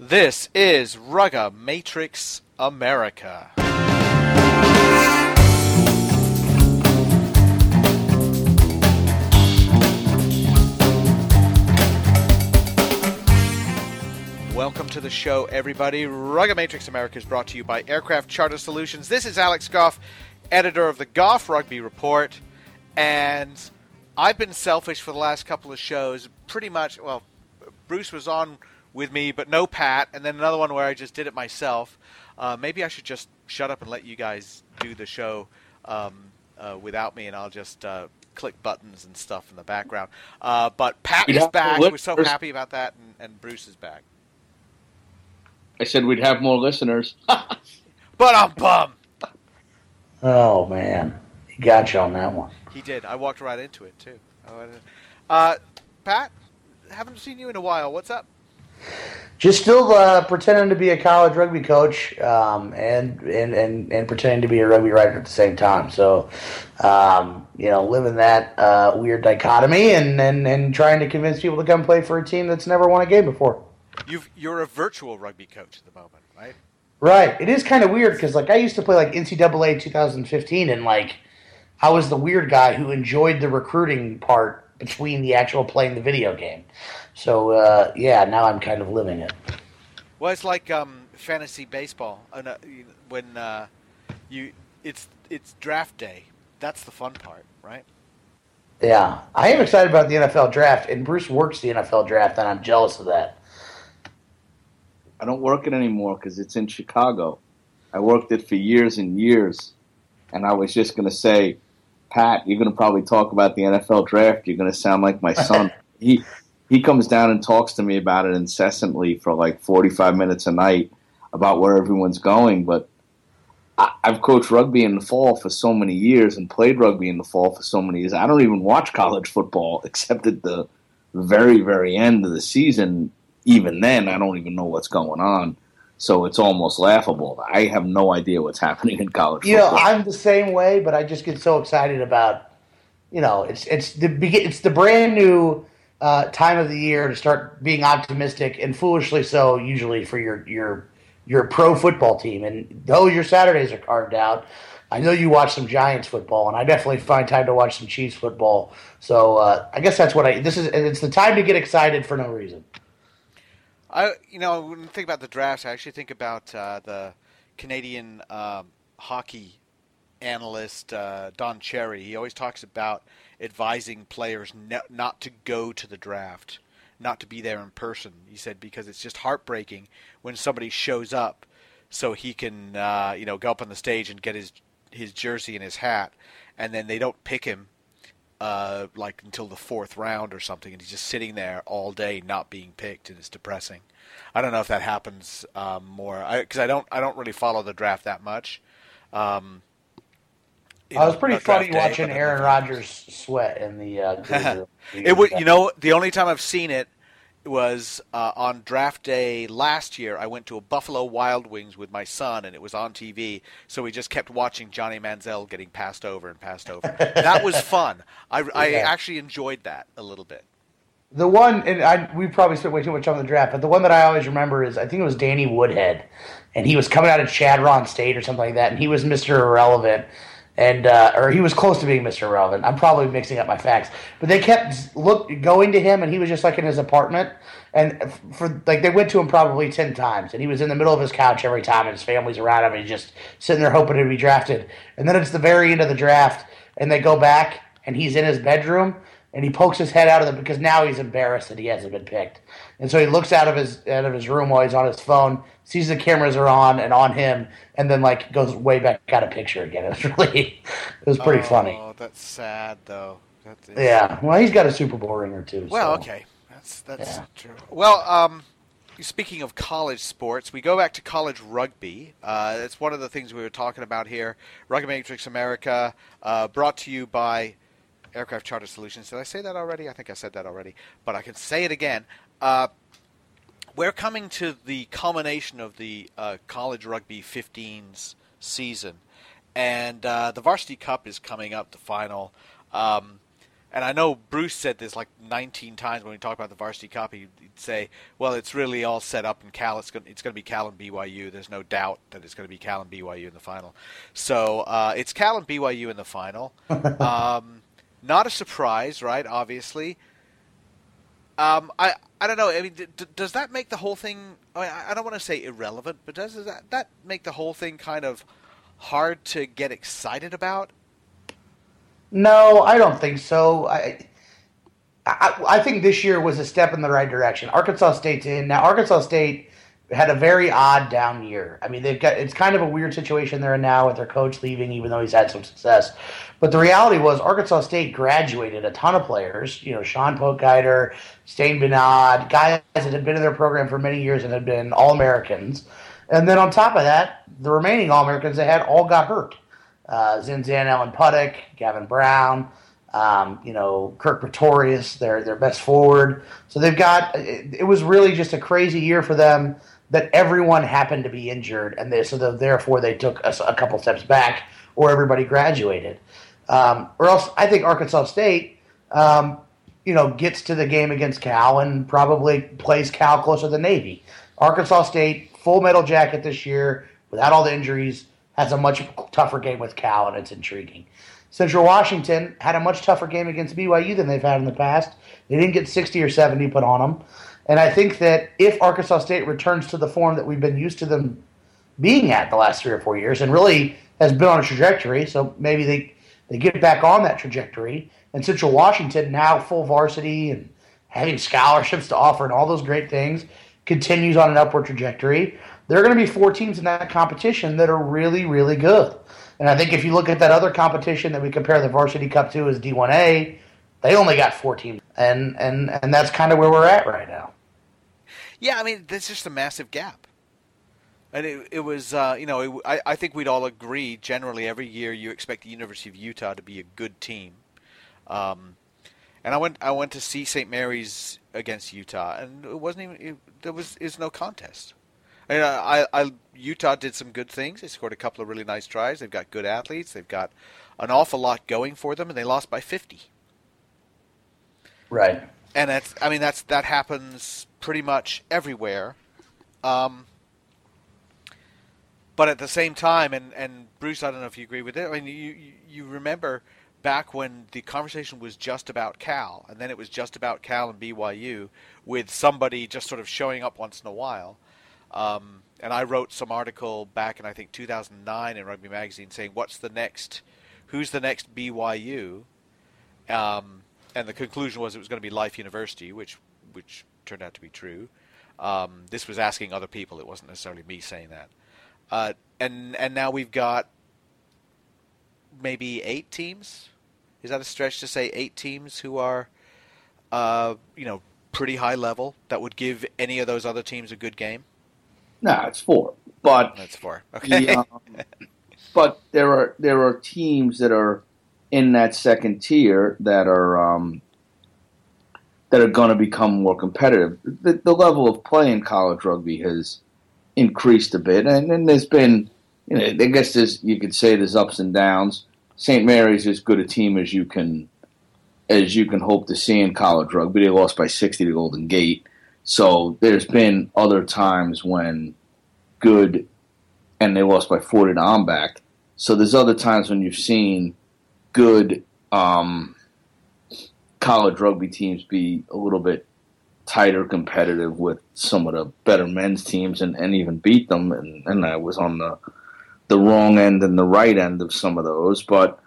This is Rugamatrix America. Welcome to the show, everybody. Rugamatrix America is brought to you by Aircraft Charter Solutions. This is Alex Goff, editor of the Goff Rugby Report, and I've been selfish for the last couple of shows. Pretty much, well, Bruce was on with me, but no Pat, and then another one where I just did it myself. Maybe I should just shut up and let you guys do the show without me, and I'll just click buttons and stuff in the background. But Pat is back. We're so happy about that, and Bruce is back. I said we'd have more listeners. But I'm bummed. Oh, man. He got you on that one. He did. I walked right into it, too. Pat, haven't seen you in a while. What's up? Just still pretending to be a college rugby coach and pretending to be a rugby writer at the same time. So, living that weird dichotomy and trying to convince people to come play for a team that's never won a game before. You're a virtual rugby coach at the moment, right? Right. It is kind of weird because, I used to play, NCAA 2015, and, I was the weird guy who enjoyed the recruiting part between the actual playing the video game. So, now I'm kind of living it. Well, it's like fantasy baseball. When it's draft day. That's the fun part, right? Yeah. I am excited about the NFL draft, and Bruce works the NFL draft, and I'm jealous of that. I don't work it anymore because it's in Chicago. I worked it for years and years. And I was just going to say, Pat, you're going to probably talk about the NFL draft. You're going to sound like my son. He comes down and talks to me about it incessantly for 45 minutes a night about where everyone's going. But I've coached rugby in the fall for so many years and played rugby in the fall for so many years. I don't even watch college football except at the very, very end of the season. Even then, I don't even know what's going on, so it's almost laughable. I have no idea what's happening in college football. I'm the same way, but I just get so excited about, it's the brand new time of the year to start being optimistic, and foolishly so, usually for your pro football team. And though your Saturdays are carved out, I know you watch some Giants football, and I definitely find time to watch some Chiefs football. So I guess that's what it's the time to get excited for no reason. When I think about the drafts, I actually think about the Canadian hockey analyst, Don Cherry. He always talks about advising players not to go to the draft, not to be there in person. He said because it's just heartbreaking when somebody shows up so he can, go up on the stage and get his jersey and his hat, and then they don't pick him until the fourth round or something, and he's just sitting there all day not being picked, and it's depressing. I don't know if that happens more because I don't really follow the draft that much. It was pretty funny watching Aaron Rodgers sweat in the. The only time I've seen it was on draft day last year. I went to a Buffalo Wild Wings with my son, and it was on TV. So we just kept watching Johnny Manziel getting passed over. That was fun. I actually enjoyed that a little bit. The one, and we probably spent way too much time on the draft, but the one that I always remember is I think it was Danny Woodhead, and he was coming out of Chadron State or something like that, and he was Mr. Irrelevant. And or he was close to being Mr. Irrelevant. I'm probably mixing up my facts, but they kept going to him, and he was just in his apartment. And they went to him probably 10 times, and he was in the middle of his couch every time, and his family's around him, and he's just sitting there hoping to be drafted. And then it's the very end of the draft, and they go back, and he's in his bedroom, and he pokes his head out of because now he's embarrassed that he hasn't been picked. And so he looks out of his room while he's on his phone, sees the cameras are on and on him, and then goes way back, got a picture again. It was pretty funny. Oh, that's sad though. Yeah. Well, he's got a Super Bowl ring or two. Well, so. Okay, that's true. Well, speaking of college sports, we go back to college rugby. It's one of the things we were talking about here. Rugby Matrix America, brought to you by Aircraft Charter Solutions. Did I say that already? I think I said that already, but I can say it again. We're coming to the culmination of the college rugby 15s season, and the Varsity Cup is coming up, the final. and I know Bruce said this like 19 times when we talked about the Varsity Cup, he'd say, well, it's really all set up in Cal. It's going to be Cal and BYU. There's no doubt that it's going to be Cal and BYU in the final. So it's Cal and BYU in the final. Not a surprise, right, obviously. I don't know. I mean, does that make the whole thing – I mean, I don't want to say irrelevant, but does that make the whole thing kind of hard to get excited about? No, I don't think so. I think this year was a step in the right direction. Arkansas State's in. Now, Arkansas State had a very odd down year. I mean, it's kind of a weird situation they're in now with their coach leaving, even though he's had some success. But the reality was Arkansas State graduated a ton of players. You know, Sean Poguiter, Stain Benad, guys that had been in their program for many years and had been All-Americans. And then on top of that, the remaining All-Americans they had all got hurt. Zinzan, Allen Puddick, Gavin Brown, Kirk Pretorius, their best forward. So they've got – it was really just a crazy year for them that everyone happened to be injured, and therefore they took a couple steps back or everybody graduated. Or else I think Arkansas State, gets to the game against Cal and probably plays Cal closer than Navy. Arkansas State, full metal jacket this year, without all the injuries, has a much tougher game with Cal, and it's intriguing. Central Washington had a much tougher game against BYU than they've had in the past. They didn't get 60 or 70 put on them. And I think that if Arkansas State returns to the form that we've been used to them being at the last 3 or 4 years and really has been on a trajectory, so maybe they get back on that trajectory, and Central Washington, now full varsity and having scholarships to offer and all those great things, continues on an upward trajectory, there are going to be four teams in that competition that are really, really good. And I think if you look at that other competition that we compare the Varsity Cup to as D1A, they only got four teams. And that's kind of where we're at right now. Yeah, I mean, that's just a massive gap. And it was, I think we'd all agree generally every year you expect the University of Utah to be a good team. And I went to see St. Mary's against Utah, and it wasn't even there was no contest. I mean, Utah did some good things. They scored a couple of really nice tries. They've got good athletes. They've got an awful lot going for them, and they lost by 50. Right. And that happens pretty much everywhere. But at the same time, and Bruce, I don't know if you agree with it. I mean, you remember back when the conversation was just about Cal, and then it was just about Cal and BYU, with somebody just sort of showing up once in a while. And I wrote some article back in, I think, 2009 in Rugby Magazine saying, who's the next BYU? And the conclusion was it was going to be Life University, which turned out to be true. This was asking other people. It wasn't necessarily me saying that. And now we've got maybe 8 teams. Is that a stretch to say 8 teams who are, pretty high level that would give any of those other teams a good game? No, it's 4. But that's 4. Okay. But there are teams that are in that second tier that are going to become more competitive. The level of play in college rugby has increased a bit, and then there's been, I guess you could say there's ups and downs. St. Mary's is as good a team as you can hope to see in college rugby. They lost by 60 to Golden Gate. So there's been other times when good, and they lost by 40 to Ombak. So there's other times when you've seen good college rugby teams be a little bit tighter competitive with some of the better men's teams and even beat them. And I was on the wrong end and the right end of some of those. But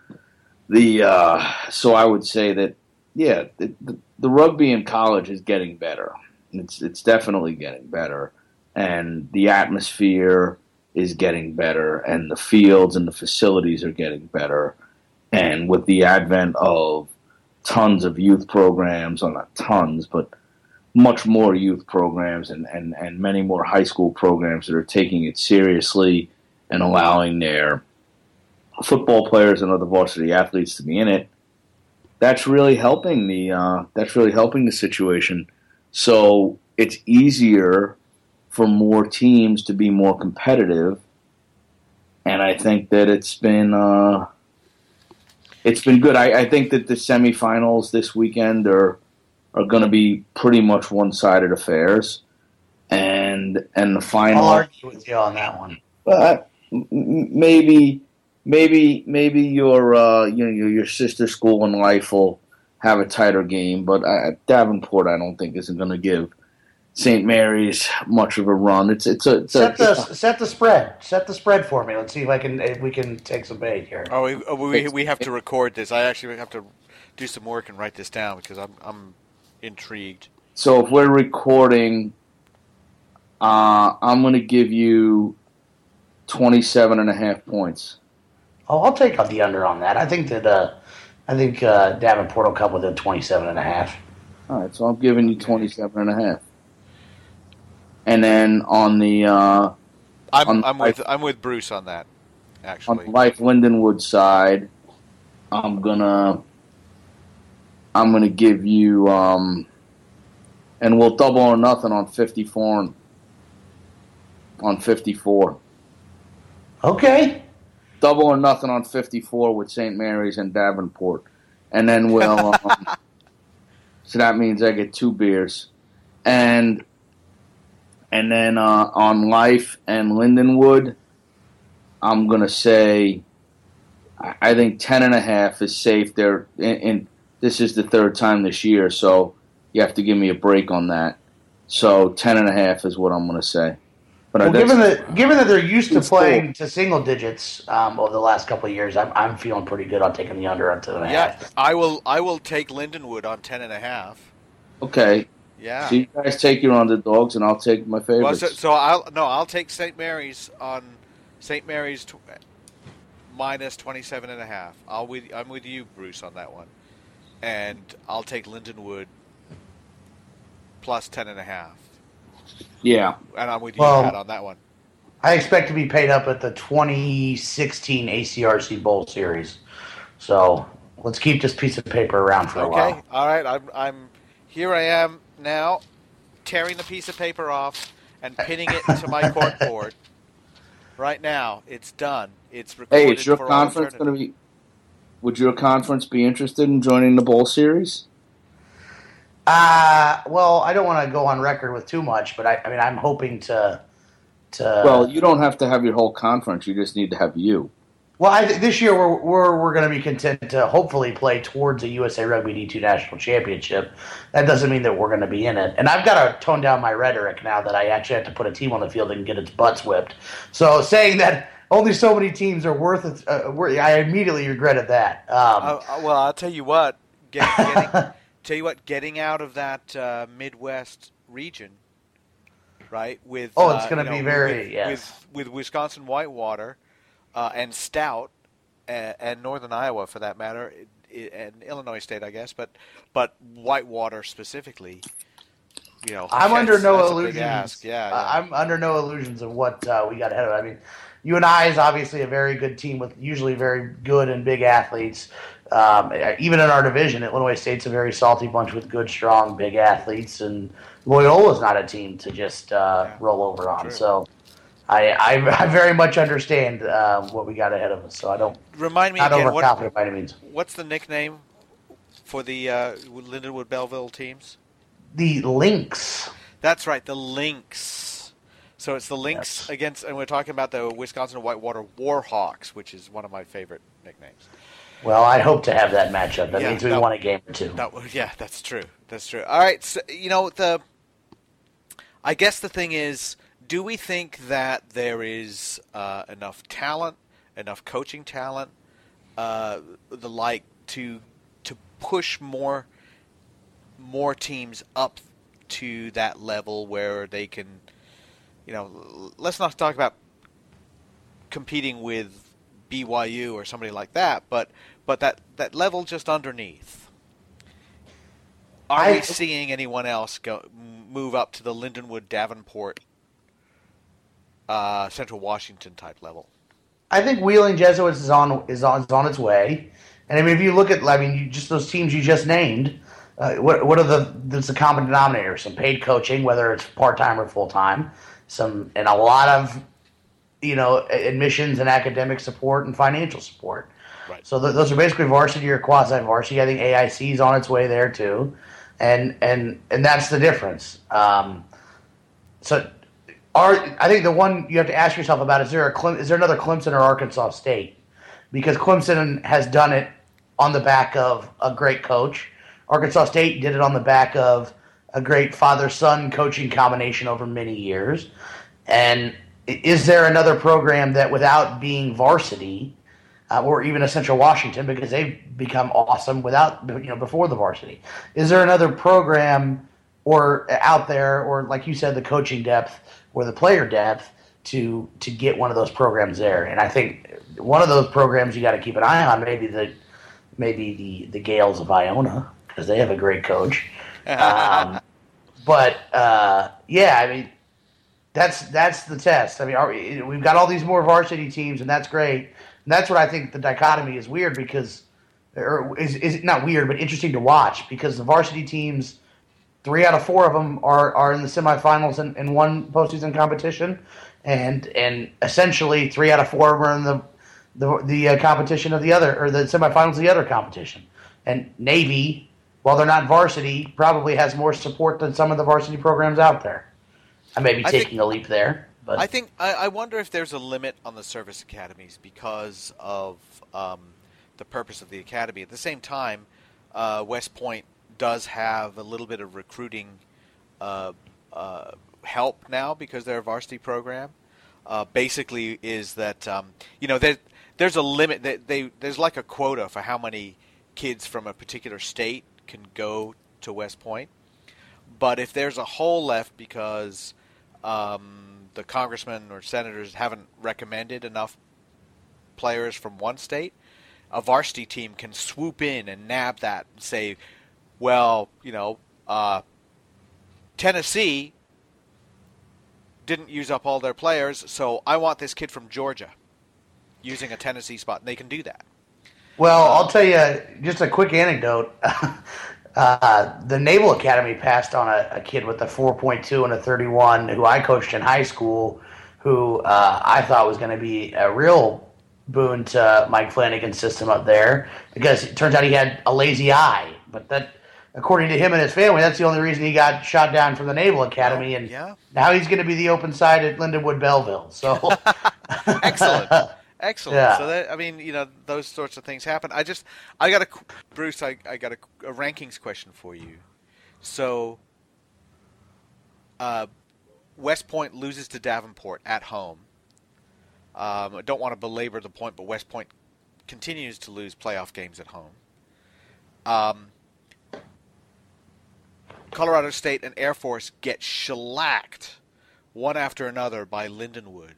so I would say that, yeah, the rugby in college is getting better. It's definitely getting better, and the atmosphere is getting better, and the fields and the facilities are getting better, and with the advent of tons of youth programs, well, not tons, but much more youth programs and many more high school programs that are taking it seriously and allowing their football players and other varsity athletes to be in it, that's really helping the situation. So it's easier for more teams to be more competitive, and I think that it's been it's been good. I think that the semifinals this weekend are going to be pretty much one-sided affairs, and the final. I'll argue with you on that one. But maybe your sister school in life will have a tighter game, but Davenport I don't think isn't going to give St. Mary's much of a run. Set the spread. Set the spread for me. Let's see if we can take some bait here. Oh, we have to record this. I actually have to do some work and write this down because I'm intrigued. So if we're recording, I'm going to give you 27.5 points. Oh, I'll take out the under on that. I think Davenport will come within 27.5. All right, so I'm giving you 27.5. And then on the, I'm with Bruce on that. Actually, on the Life Lindenwood side, I'm gonna give you, and we'll double or nothing on 54. On 54. Okay. Double or nothing on 54 with St. Mary's and Davenport, and then we'll. So that means I get 2 beers, and then on Life and Lindenwood, I'm gonna say, I think 10.5 is safe there. And this is the 3rd time this year, so you have to give me a break on that. So 10.5 is what I'm gonna say. But well, given that they're used to playing to single digits over the last couple of years, I'm feeling pretty good on taking the under on 10.5. Yeah, I will take Lindenwood on 10.5. Okay. Yeah. So you guys take your underdogs, and I'll take my favorites. Well, so I'll take St. Mary's on St. Mary's minus 27.5. I'm with you, Bruce, on that one, and I'll take Lindenwood plus 10.5. Yeah, and I'm with you, Pat, on that one. I expect to be paid up at the 2016 ACRC Bowl Series, so let's keep this piece of paper around for a while. Okay, all right. I'm here. I am now tearing the piece of paper off and pinning it to my corkboard. Right now, it's done. It's recorded. Hey, is your conference going to be? Would your conference be interested in joining the Bowl Series? Well, I don't want to go on record with too much, but I mean, I'm hoping to. Well, you don't have to have your whole conference. You just need to have you. Well, this year we're going to be content to hopefully play towards a USA Rugby D2 National Championship. That doesn't mean that we're going to be in it. And I've got to tone down my rhetoric now that I actually have to put a team on the field and get its butts whipped. So saying that only so many teams are worth it, I immediately regretted that. Well, I'll tell you what. Getting out of that Midwest region, right? With it's going to be with Wisconsin Whitewater and Stout and Northern Iowa for that matter, and Illinois State, I guess, but Whitewater specifically. You know, I'm under no illusions. Yeah. I'm under no illusions of what we got ahead of. I mean, UNI is obviously a very good team with usually very good and big athletes. Even in our division, Illinois State's a very salty bunch with good, strong, big athletes, and Loyola's not a team to just roll over on. True. So I very much understand what we got ahead of us. So I don't remind me not again, overconfident by any means. What's the nickname for the Lindenwood Belleville teams? The Lynx. That's right, the Lynx. So it's the Lynx against, and we're talking about the Wisconsin Whitewater Warhawks, which is one of my favorite nicknames. Well, I hope to have that matchup. That means we won a game or two. That's true. That's true. All right. So, I guess the thing is, do we think that there is enough talent, enough coaching talent, to push more teams up to that level where they can, let's not talk about competing with BYU or somebody like that, but that level just underneath. Are we seeing anyone else move up to the Lindenwood, Davenport, Central Washington type level? I think Wheeling Jesuit is on its way, and I mean if you look at just those teams you just named, what are that's the common denominator? Some paid coaching, whether it's part time or full time, and a lot of admissions and academic support and financial support. Right. So those are basically varsity or quasi-varsity. I think AIC is on its way there too, and that's the difference. I think the one you have to ask yourself about is there another Clemson or Arkansas State? Because Clemson has done it on the back of a great coach. Arkansas State did it on the back of a great father-son coaching combination over many years. And is there another program that, without being varsity, or even a Central Washington, because they've become awesome without, before the varsity, is there another program or out there, or like you said, the coaching depth or the player depth to get one of those programs there? And I think one of those programs you got to keep an eye on, maybe the Gales of Iona, because they have a great coach. That's the test. I mean, we've got all these more varsity teams, and that's great. And that's what I think the dichotomy is weird because not weird, but interesting to watch, because the varsity teams, 3 out of 4 of them are in the semifinals in one postseason competition, and essentially 3 out of 4 were in the competition of the other, or the semifinals of the other competition. And Navy, while they're not varsity, probably has more support than some of the varsity programs out there. I may be taking a leap there, but I think I wonder if there's a limit on the service academies because of the purpose of the academy. At the same time, West Point does have a little bit of recruiting help now because they're a varsity program. Basically, is that there's a limit that there's like a quota for how many kids from a particular state can go to West Point. But if there's a hole left because the congressmen or senators haven't recommended enough players from one state, a varsity team can swoop in and nab that and say, well, Tennessee didn't use up all their players, so I want this kid from Georgia using a Tennessee spot, and they can do that. Well, I'll tell you just a quick anecdote. The Naval Academy passed on a kid with a 4.2 and a 31 who I coached in high school, who I thought was going to be a real boon to Mike Flanagan's system up there, because it turns out he had a lazy eye. But that, according to him and his family, that's the only reason he got shot down from the Naval Academy, Now he's going to be the open side at Lindenwood Belleville. So Excellent. Yeah. So that, those sorts of things happen. I got a rankings question for you. So, West Point loses to Davenport at home. I don't want to belabor the point, but West Point continues to lose playoff games at home. Colorado State and Air Force get shellacked one after another by Lindenwood.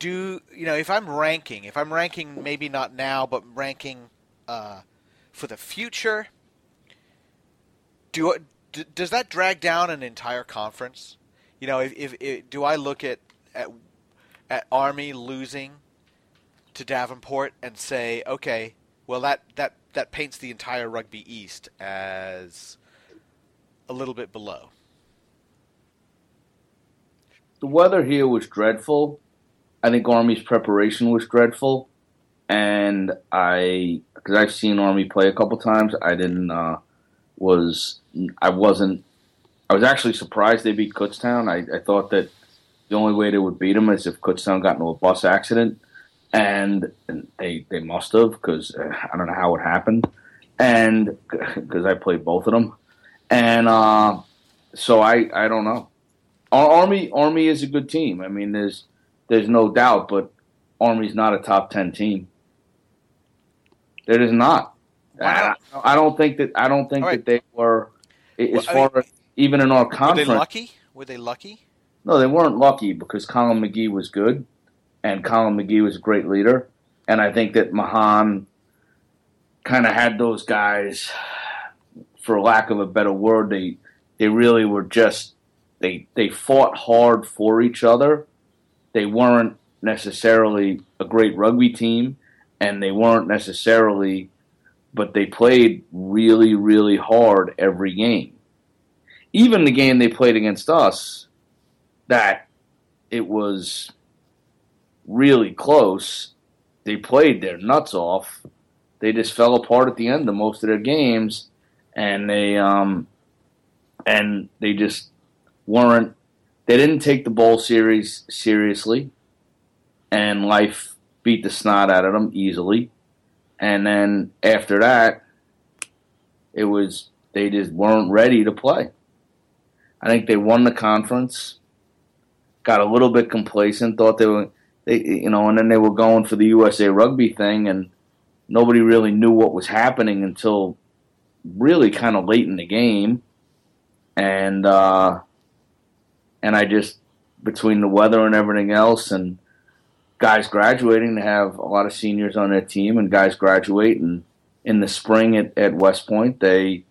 If I'm ranking, maybe not now, but ranking for the future, does that drag down an entire conference? Do I look at Army losing to Davenport and say, okay, well that paints the entire Rugby East as a little bit below? The weather here was dreadful. I think Army's preparation was dreadful, and because I've seen Army play a couple times, I was actually surprised they beat Kutztown. I thought that the only way they would beat them is if Kutztown got into a bus accident, and they must have, because I don't know how it happened, and because I played both of them, and so I don't know. Army is a good team. I mean, There's no doubt, but Army's not a top 10 team. It is not. Wow. I don't think that they were, as even in our conference. Were they lucky? No, they weren't lucky, because Colin McGee was good, and Colin McGee was a great leader, and I think that Mahan kind of had those guys, for lack of a better word, they really were just, they fought hard for each other. They weren't necessarily a great rugby team, and they weren't necessarily, but they played really, really hard every game. Even the game they played against us, that it was really close, they played their nuts off. They just fell apart at the end of most of their games, and they just weren't. They didn't take the bowl series seriously, and Life beat the snot out of them easily. And then after that, it was they just weren't ready to play. I think they won the conference, got a little bit complacent, thought they were, and then they were going for the USA Rugby thing, and nobody really knew what was happening until really kind of late in the game, and I just, between the weather and everything else, and guys graduating, to have a lot of seniors on their team, and guys graduate, and in the spring at West Point, they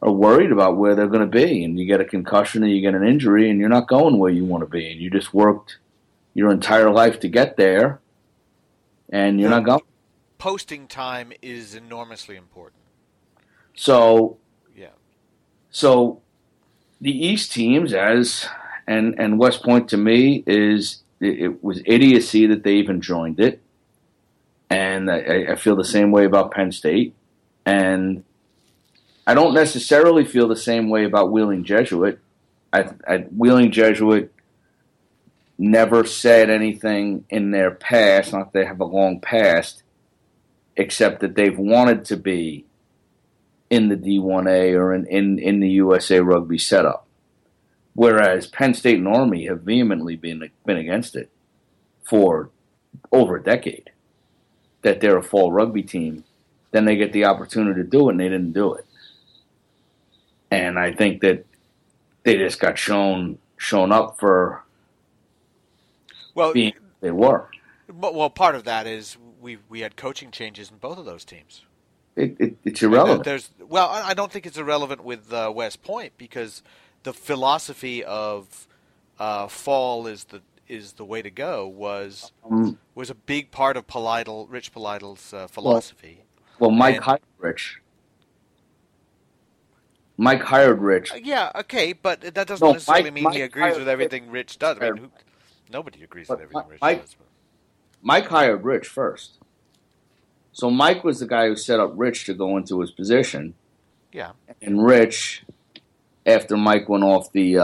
are worried about where they're going to be, and you get a concussion, and you get an injury, and you're not going where you want to be, and you just worked your entire life to get there, and you're not going. Posting time is enormously important. So, yeah. So, the East teams, and West Point to me is, it was idiocy that they even joined it, and I feel the same way about Penn State, and I don't necessarily feel the same way about Wheeling Jesuit. Wheeling Jesuit never said anything in their past, not that they have a long past, except that they've wanted to be in the D1A or in the USA Rugby setup. Whereas Penn State and Army have vehemently been against it for over a decade, that they're a fall rugby team. Then they get the opportunity to do it, and they didn't do it. And I think that they just got shown up for being who they were. Well, part of that is we had coaching changes in both of those teams. It's irrelevant. I don't think it's irrelevant with West Point, because the philosophy of fall is the way to go was a big part of Rich Polidal's philosophy. Well, Mike hired Rich. Mike hired Rich. Yeah, okay, but that doesn't necessarily mean he agrees with everything Rich does. I mean, nobody agrees with everything Rich does. Mike hired Rich first. So Mike was the guy who set up Rich to go into his position. Yeah. And Rich, after Mike went off the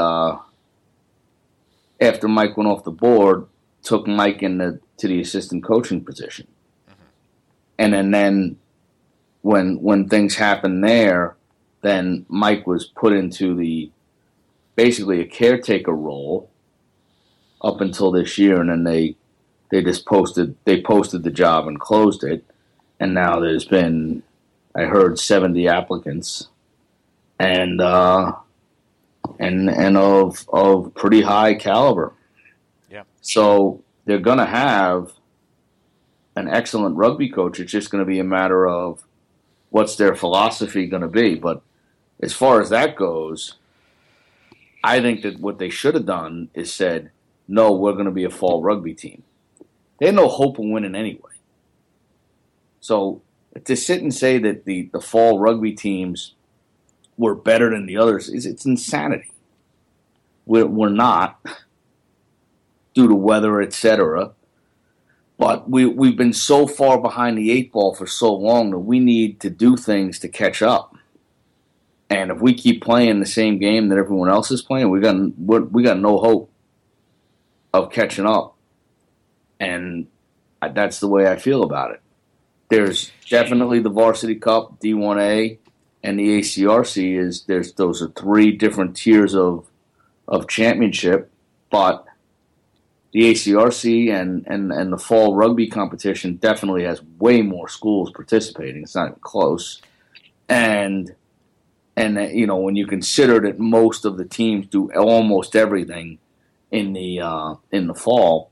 board, took Mike to the assistant coaching position. Mm-hmm. And then when things happened there, then Mike was put into basically a caretaker role up until this year, and then they just posted the job and closed it, and now there's been, I heard, 70 applicants, and of pretty high caliber. Yeah. So they're gonna have an excellent rugby coach. It's just gonna be a matter of what's their philosophy gonna be. But as far as that goes, I think that what they should have done is said, no, we're gonna be a fall rugby team. They had no hope of winning anyway. So to sit and say that the fall rugby teams were better than the others, it's insanity. We're not, due to weather, etc. But we've been so far behind the eight ball for so long that we need to do things to catch up. And if we keep playing the same game that everyone else is playing, we got no hope of catching up. And that's the way I feel about it. There's definitely the Varsity Cup, D1A, and the ACRC. Those are three different tiers of championship, but the ACRC and the fall rugby competition definitely has way more schools participating. It's not even close. And when you consider that most of the teams do almost everything in the fall,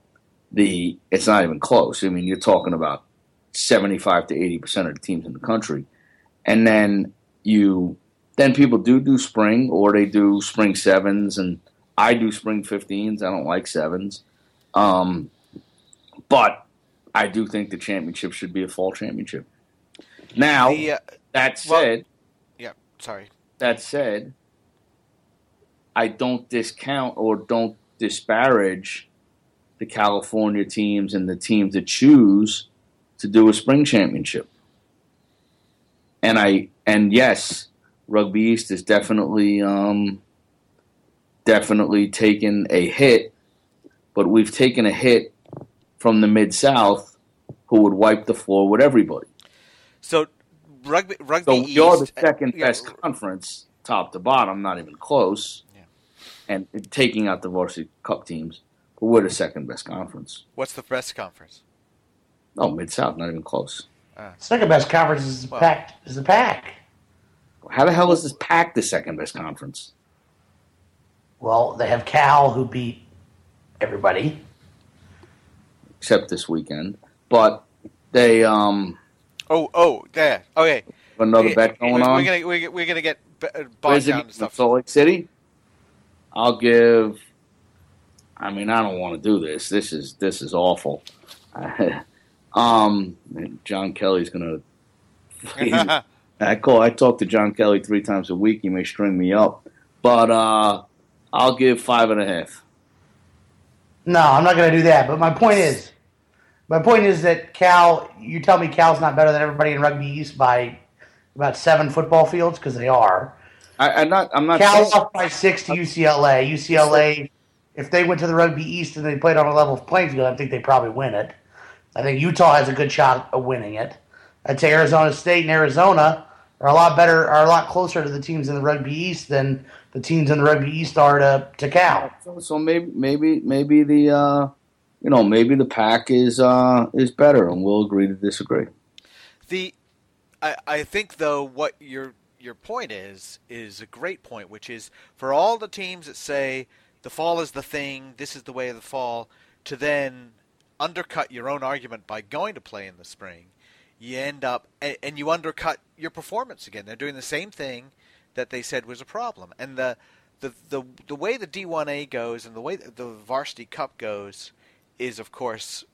it's not even close. I mean, you're talking about 75 to 80% of the teams in the country. And then people do spring, or they do spring sevens, and I do spring 15s. I don't like sevens. But I do think the championship should be a fall championship. Now, that said, I don't discount or don't disparage the California teams and the teams that choose to do a spring championship. And yes, Rugby East is definitely taken a hit, but we've taken a hit from the Mid-South, who would wipe the floor with everybody. So rugby East, you're the second best conference, top to bottom, not even close. Yeah. And taking out the Varsity Cup teams, but we're the second best conference. What's the best conference? Oh, Mid-South, not even close. Second best conference is the Pac. How the hell is this Pac the second best conference? Well, they have Cal, who beat everybody, except this weekend. But they okay. Another bet going on. We're gonna get bogged down and stuff. Salt Lake City. I'll give. I mean, I don't want to do this. This is awful. John Kelly's going to – I talk to John Kelly 3 times a week. He may string me up. But I'll give 5.5. No, I'm not going to do that. But my point is that Cal – you tell me Cal's not better than everybody in Rugby East by about 7 football fields, because they are. I'm not. Cal lost by 6 to UCLA. UCLA, if they went to the Rugby East and they played on a level playing field, I think they'd probably win it. I think Utah has a good shot of winning it. I'd say Arizona State and Arizona are a lot closer to the teams in the Rugby East than the teams in the Rugby East are to Cal. So maybe the maybe the Pac is better, and we'll agree to disagree. I think though what your point is a great point, which is for all the teams that say the fall is the thing, this is the way of the fall, to then undercut your own argument by going to play in the spring, you end up and you undercut your performance again. They're doing the same thing that they said was a problem. And the way the D1A goes and the way the Varsity Cup goes is, of course,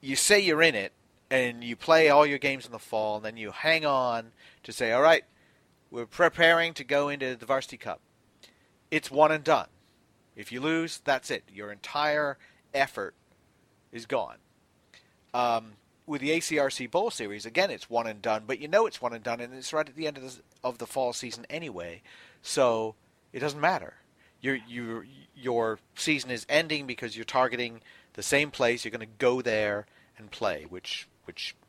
you say you're in it and you play all your games in the fall, and then you hang on to say, all right, we're preparing to go into the Varsity Cup. It's one and done. If you lose, that's it. Your entire effort is gone. With the ACRC Bowl Series, again, it's one and done, but you know it's one and done, and it's right at the end of the fall season anyway, so it doesn't matter. Your season is ending because you're targeting the same place. You're going to go there and play, which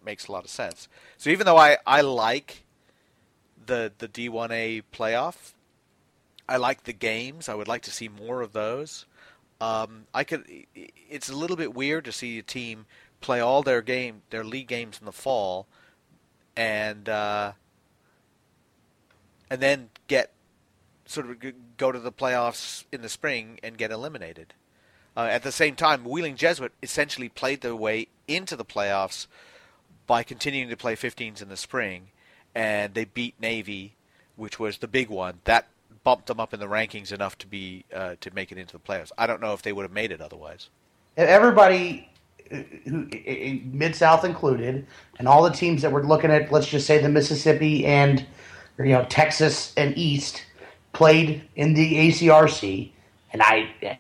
makes a lot of sense. So even though I like the D1A playoff, I like the games. I would like to see more of those. It's a little bit weird to see a team play all their league games in the fall, and then get sort of go to the playoffs in the spring and get eliminated. At the same time, Wheeling Jesuit essentially played their way into the playoffs by continuing to play 15s in the spring, and they beat Navy, which was the big one. That bumped them up in the rankings enough to be to make it into the playoffs. I don't know if they would have made it otherwise. Everybody, Mid-South included, and all the teams that were looking at, let's just say the Mississippi and Texas and East, played in the ACRC. And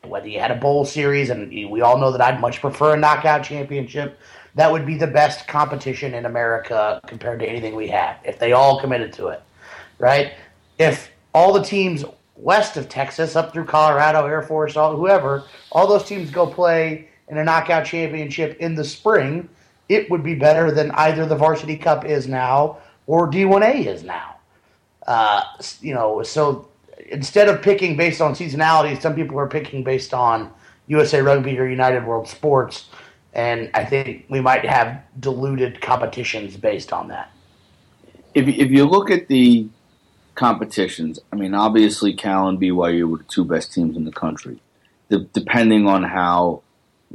whether you had a bowl series, and we all know that I'd much prefer a knockout championship, that would be the best competition in America compared to anything we have, if they all committed to it, right? If all the teams west of Texas, up through Colorado, Air Force, whoever, all those teams go play in a knockout championship in the spring, it would be better than either the Varsity Cup is now or D1A is now. So instead of picking based on seasonality, some people are picking based on USA Rugby or United World Sports, and I think we might have diluted competitions based on that. If you look at the competitions, I mean, obviously Cal and BYU were the 2 best teams in the country. Depending on how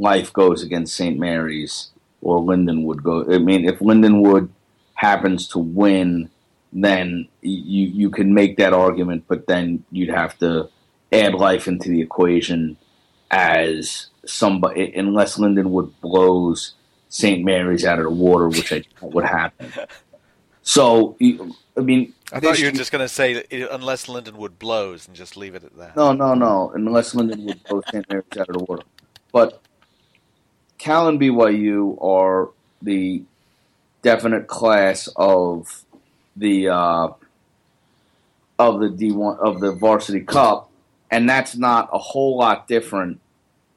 Life goes against St. Mary's or Lindenwood goes, I mean, if Lindenwood happens to win, then you can make that argument, but then you'd have to add Life into the equation as somebody, unless Lindenwood blows St. Mary's out of the water, which I doubt would happen. So, I mean, I thought you were just going to say unless Lindenwood blows and just leave it at that. No. Unless Lindenwood blows St. Mary's out of the water. But Cal and BYU are the definite class of the D1 of the Varsity Cup, and that's not a whole lot different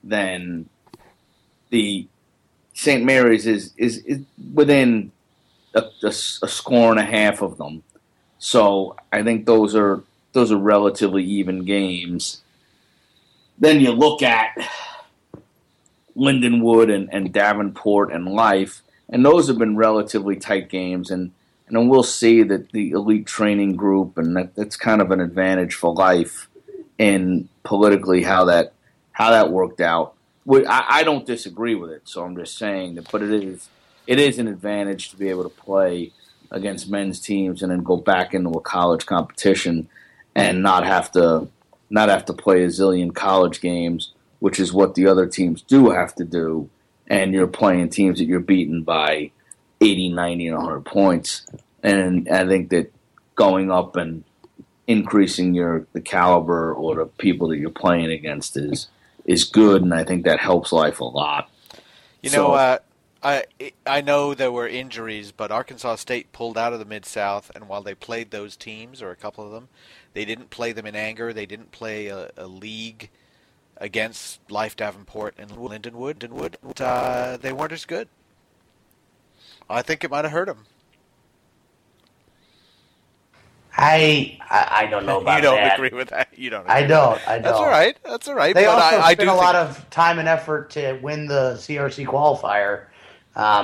than the St. Mary's is within a score and a half of them. So I think those are relatively even games. Then you look at Lindenwood and Davenport and Life, and those have been relatively tight games, and then we'll see that the elite training group, and that's kind of an advantage for Life in politically how that worked out. I don't disagree with it, so I'm just saying that. But it is an advantage to be able to play against men's teams and then go back into a college competition and not have to play a zillion college games, which is what the other teams do have to do, and you're playing teams that you're beaten by 80, 90, and 100 points. And I think that going up and increasing the caliber or the people that you're playing against is good, and I think that helps Life a lot. I know there were injuries, but Arkansas State pulled out of the Mid-South, and while they played those teams, or a couple of them, they didn't play them in anger. They didn't play a league against Life, Davenport, and Lindenwood. They weren't as good. I think it might have hurt them. I don't know about that. You don't agree with that. You don't agree. I don't. That's all right. They spent a lot of time and effort to win the CRC qualifier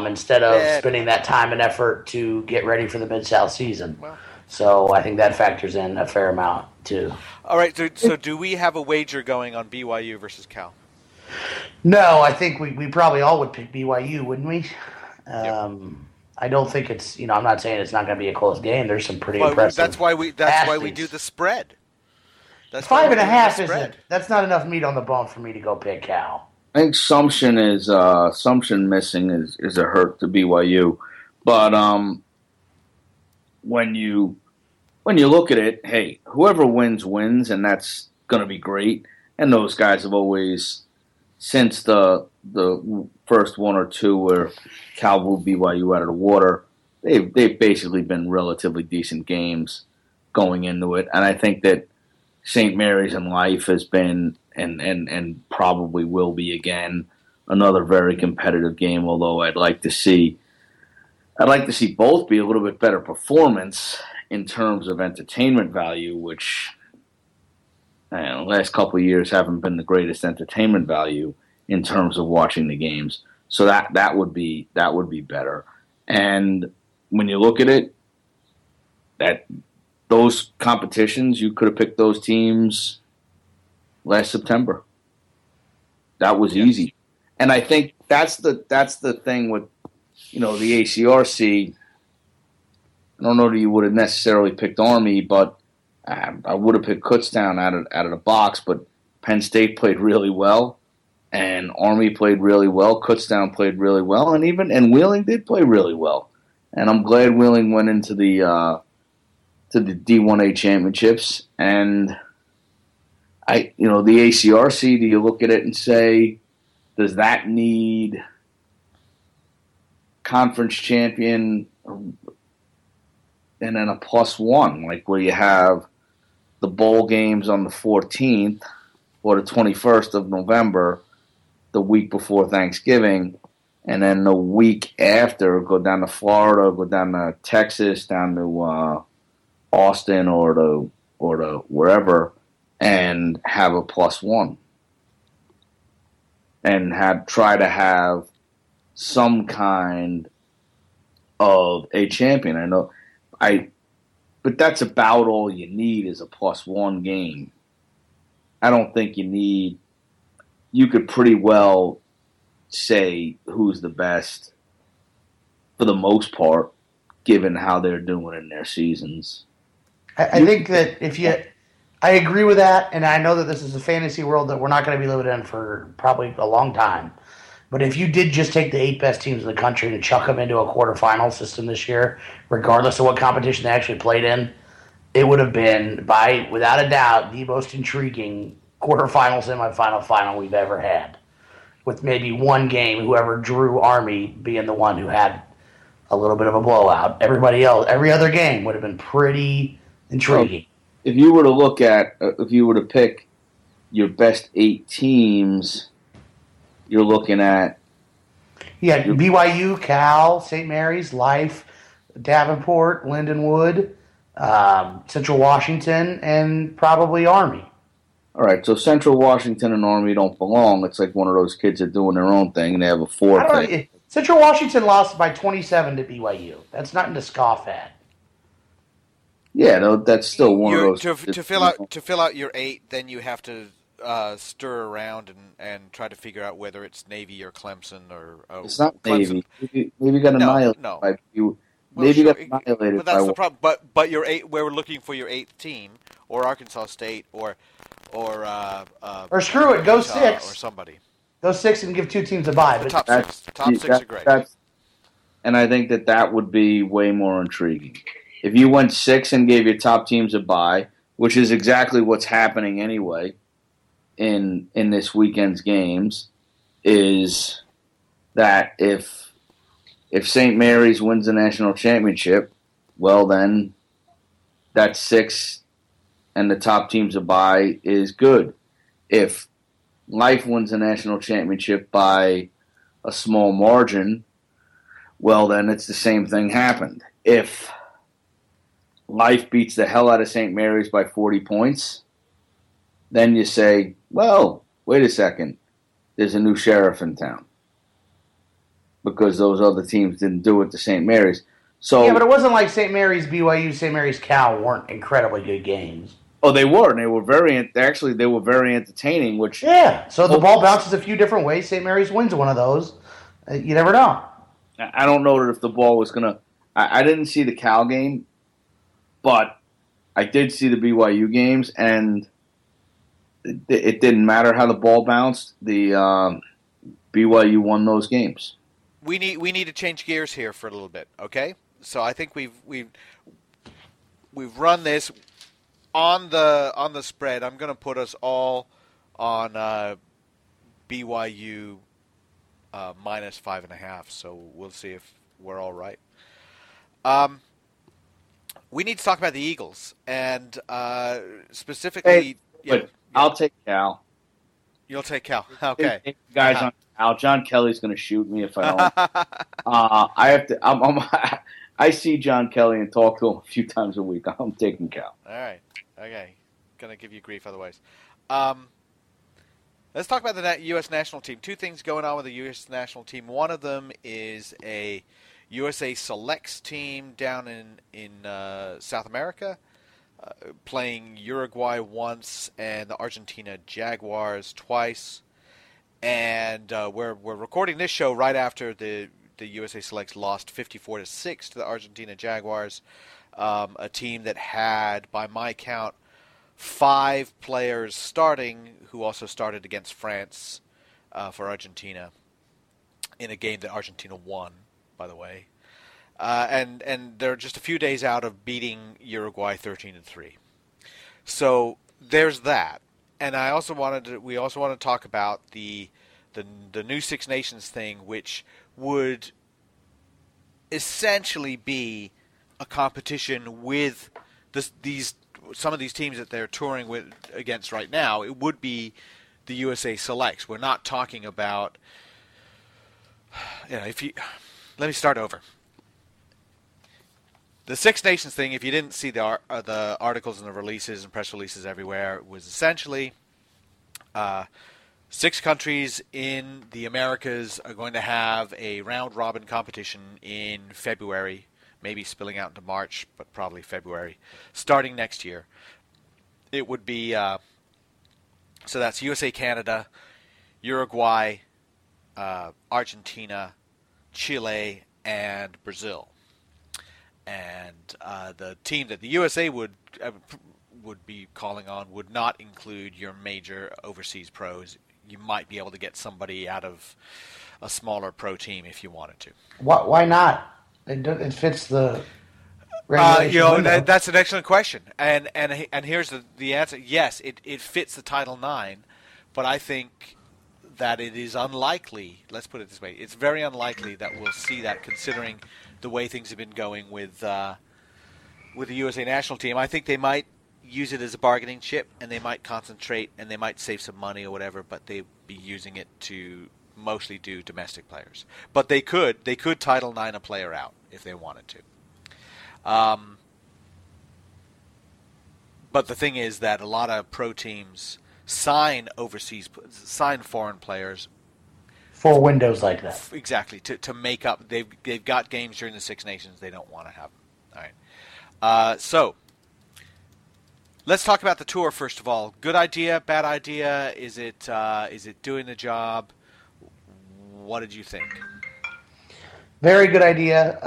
instead of spending that time and effort to get ready for the Mid-South season. Well, so I think that factors in a fair amount, too. All right. So do we have a wager going on BYU versus Cal? No, I think we probably all would pick BYU, wouldn't we? Yep. I don't think it's, I'm not saying it's not going to be a close game. There's some pretty impressive. That's why we do the spread. That's 5.5 isn't. That's not enough meat on the bone for me to go pick Cal. I think Sumption missing is a hurt to BYU, but when you look at it, hey, whoever wins, and that's going to be great. And those guys have always, since the first one or two where Cal blew BYU out of the water, they've basically been relatively decent games going into it. And I think that St. Mary's and Life has been and probably will be again another very competitive game, although I'd like to see both be a little bit better performance in terms of entertainment value, which the last couple of years haven't been the greatest entertainment value in terms of watching the games, so that would be better. And when you look at it, that those competitions, you could have picked those teams last September. That was easy, and I think that's the thing with the ACRC. I don't know that you would have necessarily picked Army, but I would have picked Kutztown out of the box, but Penn State played really well, and Army played really well, Kutztown played really well, and Wheeling did play really well. And I'm glad Wheeling went into the D1A championships. And the ACRC, do you look at it and say, does that need conference champion and then a +1, like where you have the bowl games on the 14th or the 21st of November, the week before Thanksgiving, and then the week after go down to Florida, go down to Texas, down to Austin or to wherever, and have a +1, and try to have some kind of a champion. But that's about all you need is a +1 game. I don't think you could pretty well say who's the best for the most part, given how they're doing in their seasons. I think that I agree with that, and I know that this is a fantasy world that we're not going to be living in for probably a long time. But if you did just take the 8 best teams in the country and chuck them into a quarterfinal system this year, regardless of what competition they actually played in, it would have been, without a doubt, the most intriguing quarterfinal, semifinal, final we've ever had. With maybe one game, whoever drew Army being the one who had a little bit of a blowout. Everybody else, every other game would have been pretty intriguing. If you were to look at, if you were to pick your best 8 teams, you're looking at BYU, Cal, St. Mary's, Life, Davenport, Lindenwood, Central Washington, and probably Army. All right, so Central Washington and Army don't belong. It's like one of those kids that are doing their own thing, and they have a forfeit. Central Washington lost by 27 to BYU. That's nothing to scoff at. Yeah, no, that's still one of those. To fill out your 8, then you have to stir around and try to figure out whether it's Navy or Clemson or it's not Clemson. Navy got annihilated. No, by you. Navy got annihilated. But that's the problem. But your 8, where we're looking for your 8th team, or Arkansas State, or screw it, go 6 or somebody. Go 6 and give 2 teams a bye. But top six are great. And I think that would be way more intriguing. If you went 6 and gave your top teams a bye, which is exactly what's happening anyway in this weekend's games, is that if St. Mary's wins the national championship, well then that's 6 and the top teams a bye is good. If Life wins the national championship by a small margin, well then it's the same thing happened. If Life beats the hell out of St. Mary's by 40 points, then you say, well, wait a second, there's a new sheriff in town because those other teams didn't do it to St. Mary's. So, yeah, but it wasn't like St. Mary's, BYU, St. Mary's, Cal weren't incredibly good games. Oh, they were, and they were very entertaining. Which yeah, so the ball bounces a few different ways. St. Mary's wins one of those. You never know. I don't know if the ball was gonna. I didn't see the Cal game. But I did see the BYU games, and it didn't matter how the ball bounced. The BYU won those games. We need to change gears here for a little bit, okay? So I think we've run this on the spread. I'm going to put us all on BYU minus 5.5. So we'll see if we're all right. We need to talk about the Eagles, and specifically... I'll take Cal. You'll take Cal. Okay. Guys, on Cal. John Kelly's going to shoot me if I don't. I have to. I see John Kelly and talk to him a few times a week. I'm taking Cal. All right. Okay. Going to give you grief otherwise. Let's talk about the U.S. national team. 2 things going on with the U.S. national team. One of them is a... USA Selects team down in South America, playing Uruguay once and the Argentina Jaguars twice, and we're recording this show right after the USA Selects lost 54-6 to the Argentina Jaguars, a team that had, by my count, 5 players starting who also started against France for Argentina in a game that Argentina won, by the way, and they're just a few days out of beating Uruguay 13-3. So there's that, and I also want to talk about the new Six Nations thing, which would essentially be a competition with some of these teams that they're touring with against right now. It would be the USA Selects. We're not talking about Let me start over. The Six Nations thing, if you didn't see the articles and the releases and press releases everywhere, was essentially 6 countries in the Americas are going to have a round-robin competition in February, maybe spilling out into March, but probably February, starting next year. It would be so that's USA, Canada, Uruguay, Argentina, Chile, and Brazil. And the team that the USA would be calling on would not include your major overseas pros. You might be able to get somebody out of a smaller pro team if you wanted to. Why not? It fits the regulation. That's an excellent question. And here's the answer. Yes, it fits the Title IX, but I think that it is unlikely, let's put it this way, it's very unlikely that we'll see that considering the way things have been going with the USA national team. I think they might use it as a bargaining chip, and they might concentrate, and they might save some money or whatever, but they'd be using it to mostly do domestic players. But they could Title IX a player out if they wanted to. But the thing is that a lot of pro teams sign foreign players for windows like that. Exactly, to make up. They've got games during the Six Nations they don't want to have. All right. So let's talk about the tour first of all. Good idea, bad idea? Is it doing the job? What did you think? Very good idea.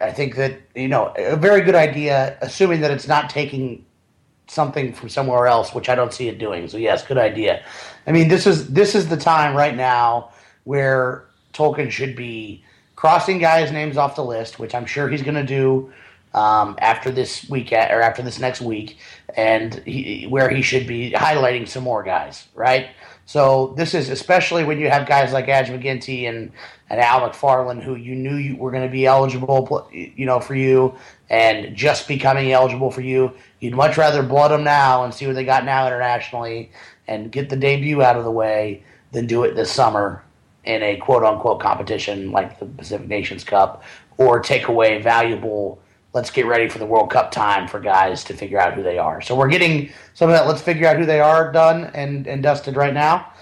I think that, a very good idea, assuming that it's not taking something from somewhere else, which I don't see it doing. So, yes, good idea. I mean, this is the time right now where Tolkien should be crossing guys' names off the list, which I'm sure he's going to do after this next week, and where he should be highlighting some more guys, right? So this is especially when you have guys like Adge McGinty and Al McFarland, who you knew were going to be eligible, for you, and just becoming eligible for you. You'd much rather blood them now and see what they got now internationally and get the debut out of the way than do it this summer in a quote-unquote competition like the Pacific Nations Cup, or take away valuable let's get ready for the World Cup time for guys to figure out who they are. So we're getting some of that let's figure out who they are done and dusted right now.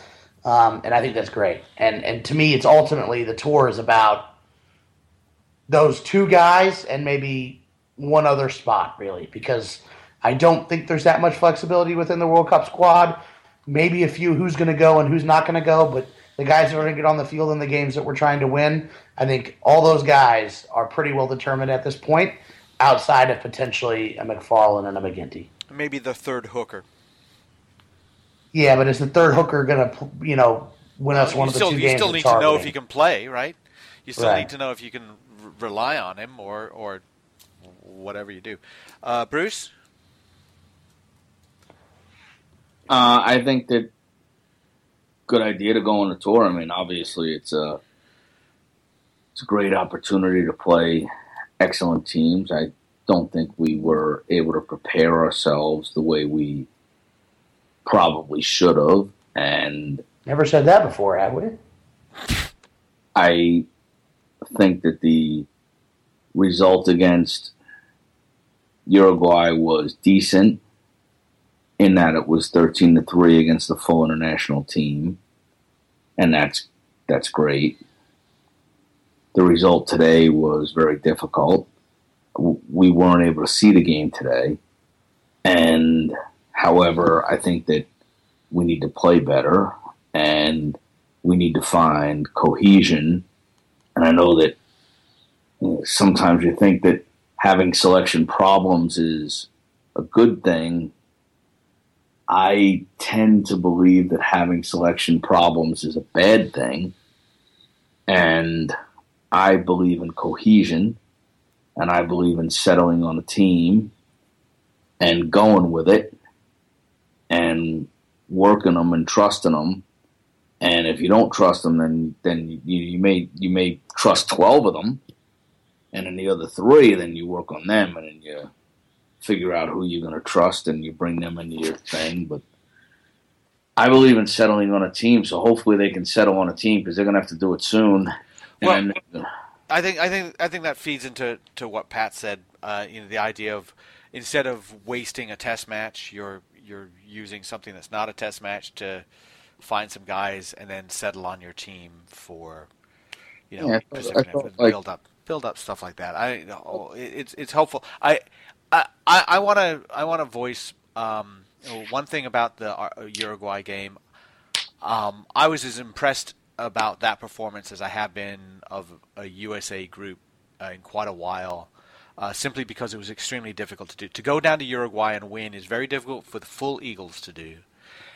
And I think that's great. And to me, it's ultimately the tour is about those two guys and maybe one other spot, really, because I don't think there's that much flexibility within the World Cup squad. Maybe a few who's going to go and who's not going to go, but the guys that are going to get on the field in the games that we're trying to win, I think all those guys are pretty well determined at this point, outside of potentially a McFarland and a McGinty. Maybe the third hooker. Yeah, but is the third hooker going to, win us one of the two games? You still need to know if he can play, right? You still need to know if you can rely on him or whatever you do. Bruce? I think that good idea to go on a tour. I mean, obviously it's a great opportunity to play excellent teams. I don't think we were able to prepare ourselves the way we probably should have. And never said that before, have we? I think that the result against Uruguay was decent in that it was 13-3 against the full international team, and that's great. The result today was very difficult. We weren't able to see the game today. And, however, I think that we need to play better and we need to find cohesion. And I know that sometimes you think that having selection problems is a good thing. I tend to believe that having selection problems is a bad thing. And I believe in cohesion, and I believe in settling on a team and going with it and working them and trusting them. And if you don't trust them, then you may trust 12 of them, and then the other three, then you work on them, and then you figure out who you're going to trust, and you bring them into your thing. But I believe in settling on a team, so hopefully they can settle on a team because they're going to have to do it soon. Well, I think that feeds into what Pat said. The idea of instead of wasting a test match, you're using something that's not a test match to find some guys and then settle on your team for build up stuff like that. It's helpful. I want to voice one thing about the Uruguay game. I was as impressed about that performance as I have been of a USA group in quite a while, simply because it was extremely difficult to do. To go down to Uruguay and win is very difficult for the full Eagles to do,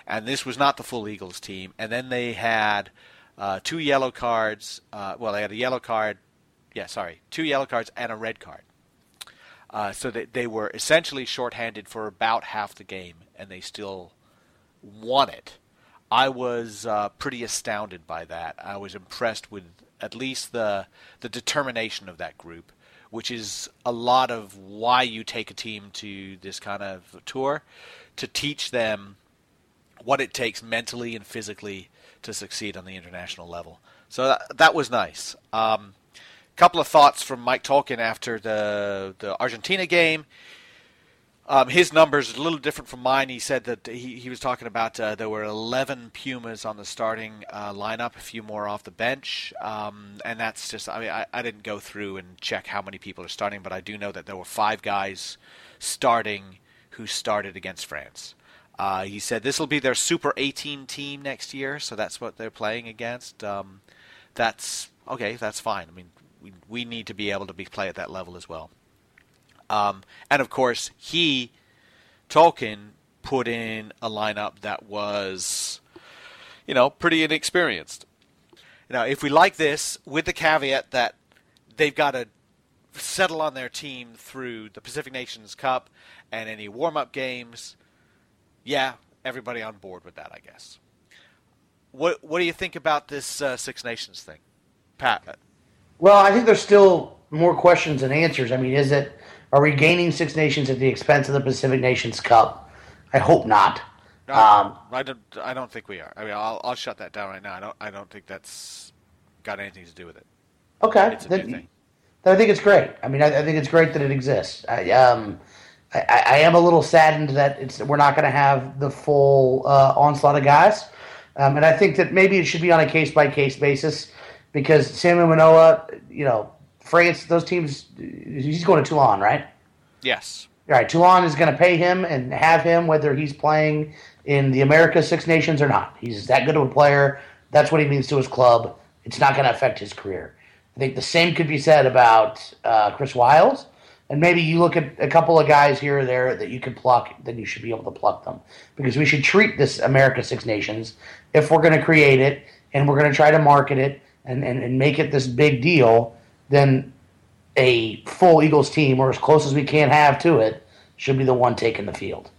and this was not the full Eagles team. And then they had two yellow cards. They had a yellow card. Yeah, sorry, two yellow cards and a red card. So they were essentially shorthanded for about half the game, and they still won it. I was pretty astounded by that. I was impressed with at least the determination of that group, which is a lot of why you take a team to this kind of tour, to teach them what it takes mentally and physically to succeed on the international level. So that was nice. Couple of thoughts from Mike Tolkien after the Argentina game. His numbers are a little different from mine. He said that he was talking about there were 11 Pumas on the starting lineup, a few more off the bench. And that's just, I mean, I didn't go through and check how many people are starting, but I do know that there were 5 guys starting who started against France. He said this will be their Super 18 team next year, so that's what they're playing against. That's okay, that's fine. I mean, we need to be able to play at that level as well. And, of course, Tolkien, put in a lineup that was, pretty inexperienced. Now, if we like this, with the caveat that they've got to settle on their team through the Pacific Nations Cup and any warm-up games, yeah, everybody on board with that, I guess. What do you think about this Six Nations thing, Pat? Well, I think there's still more questions than answers. I mean, are we gaining Six Nations at the expense of the Pacific Nations Cup? I hope not. No, I don't think we are. I mean, I'll shut that down right now. I don't think that's got anything to do with it. Okay, it's a new thing. I think it's great. I mean, I think it's great that it exists. I am a little saddened that we're not going to have the full onslaught of guys, and I think that maybe it should be on a case by case basis because Samuel Manoa, France, those teams, he's going to Toulon, right? Yes. All right, Toulon is going to pay him and have him whether he's playing in the Americas Six Nations or not. He's that good of a player. That's what he means to his club. It's not going to affect his career. I think the same could be said about Chris Wiles. And maybe you look at a couple of guys here or there that you could pluck, then you should be able to pluck them. Because we should treat this Americas Six Nations, if we're going to create it and we're going to try to market it and make it this big deal, then a full Eagles team, or as close as we can have to it, should be the one taking the field.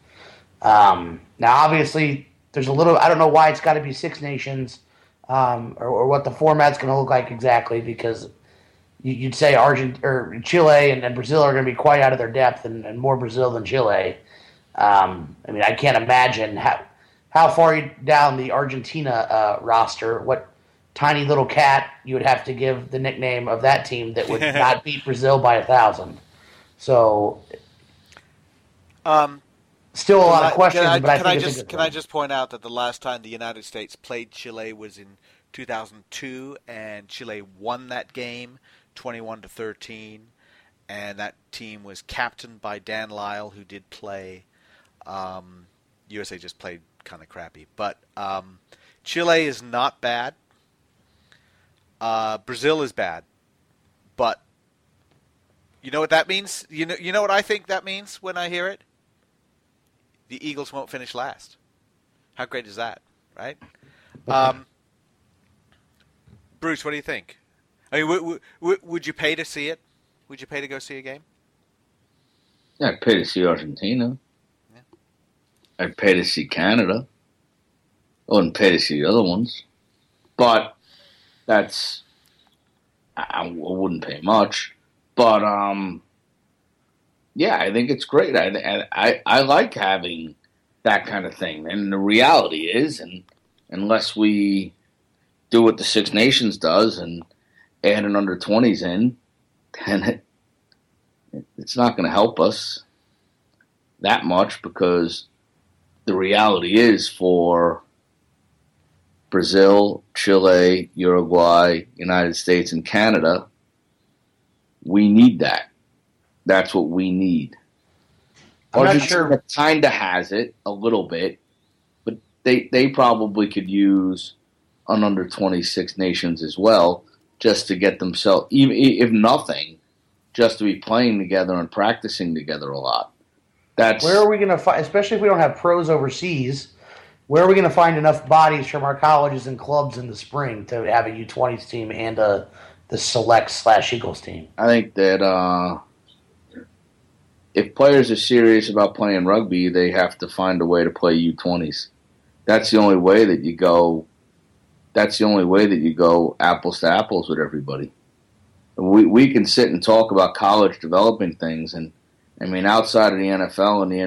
Now, obviously, there's a little – I don't know why it's got to be Six Nations or what the format's going to look like exactly because you'd say Chile and Brazil are going to be quite out of their depth and more Brazil than Chile. I mean, I can't imagine how far down the Argentina roster – what tiny little cat, you would have to give the nickname of that team that would not beat Brazil by 1,000. So, still a lot of questions. Can I just point out that the last time the United States played Chile was in 2002, and Chile won that game 21-13, and that team was captained by Dan Lyle, who did play. USA just played kind of crappy, but Chile is not bad. Brazil is bad, but you know what that means? You know what I think that means when I hear it? The Eagles won't finish last. How great is that, right? Bruce, what do you think? I mean, would you pay to see it? Would you pay to go see a game? Yeah, I'd pay to see Argentina. Yeah. I'd pay to see Canada. I wouldn't pay to see the other ones. But I wouldn't pay much, but yeah, I think it's great. I like having that kind of thing. And the reality is, and unless we do what the Six Nations does and add an under-20s in, then it's not going to help us that much because the reality is for Brazil, Chile, Uruguay, United States, and Canada, we need that. That's what we need. Argentina kind of has it a little bit, but they probably could use an under-26 nations as well just to get themselves, even if nothing, just to be playing together and practicing together a lot. Where are we going to find, especially if we don't have pros overseas, where are we going to find enough bodies from our colleges and clubs in the spring to have a U20s team and the Select/Eagles team? I think that if players are serious about playing rugby, they have to find a way to play U20s. that's the only way that you go. That's the only way that you go apples to apples with everybody. We can sit and talk about college developing things, and I mean outside of the NFL and the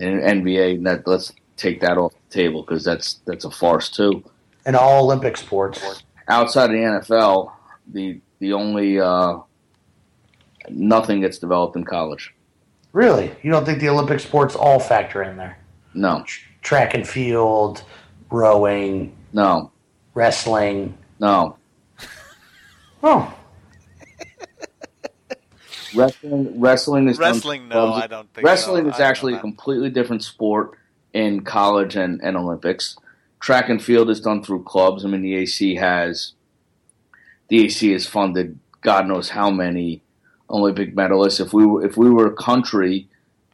NBA let's take that off the table because that's a farce too. And all Olympic sports. Outside of the NFL, the only nothing gets developed in college. Really? You don't think the Olympic sports all factor in there? No. Track and field, rowing. No. Wrestling. No. Oh. Wrestling is no, I don't think wrestling so. Is actually a completely different sport in college and Olympics. Track and field is done through clubs. I mean, the AC has funded God knows how many Olympic medalists. If we were a country,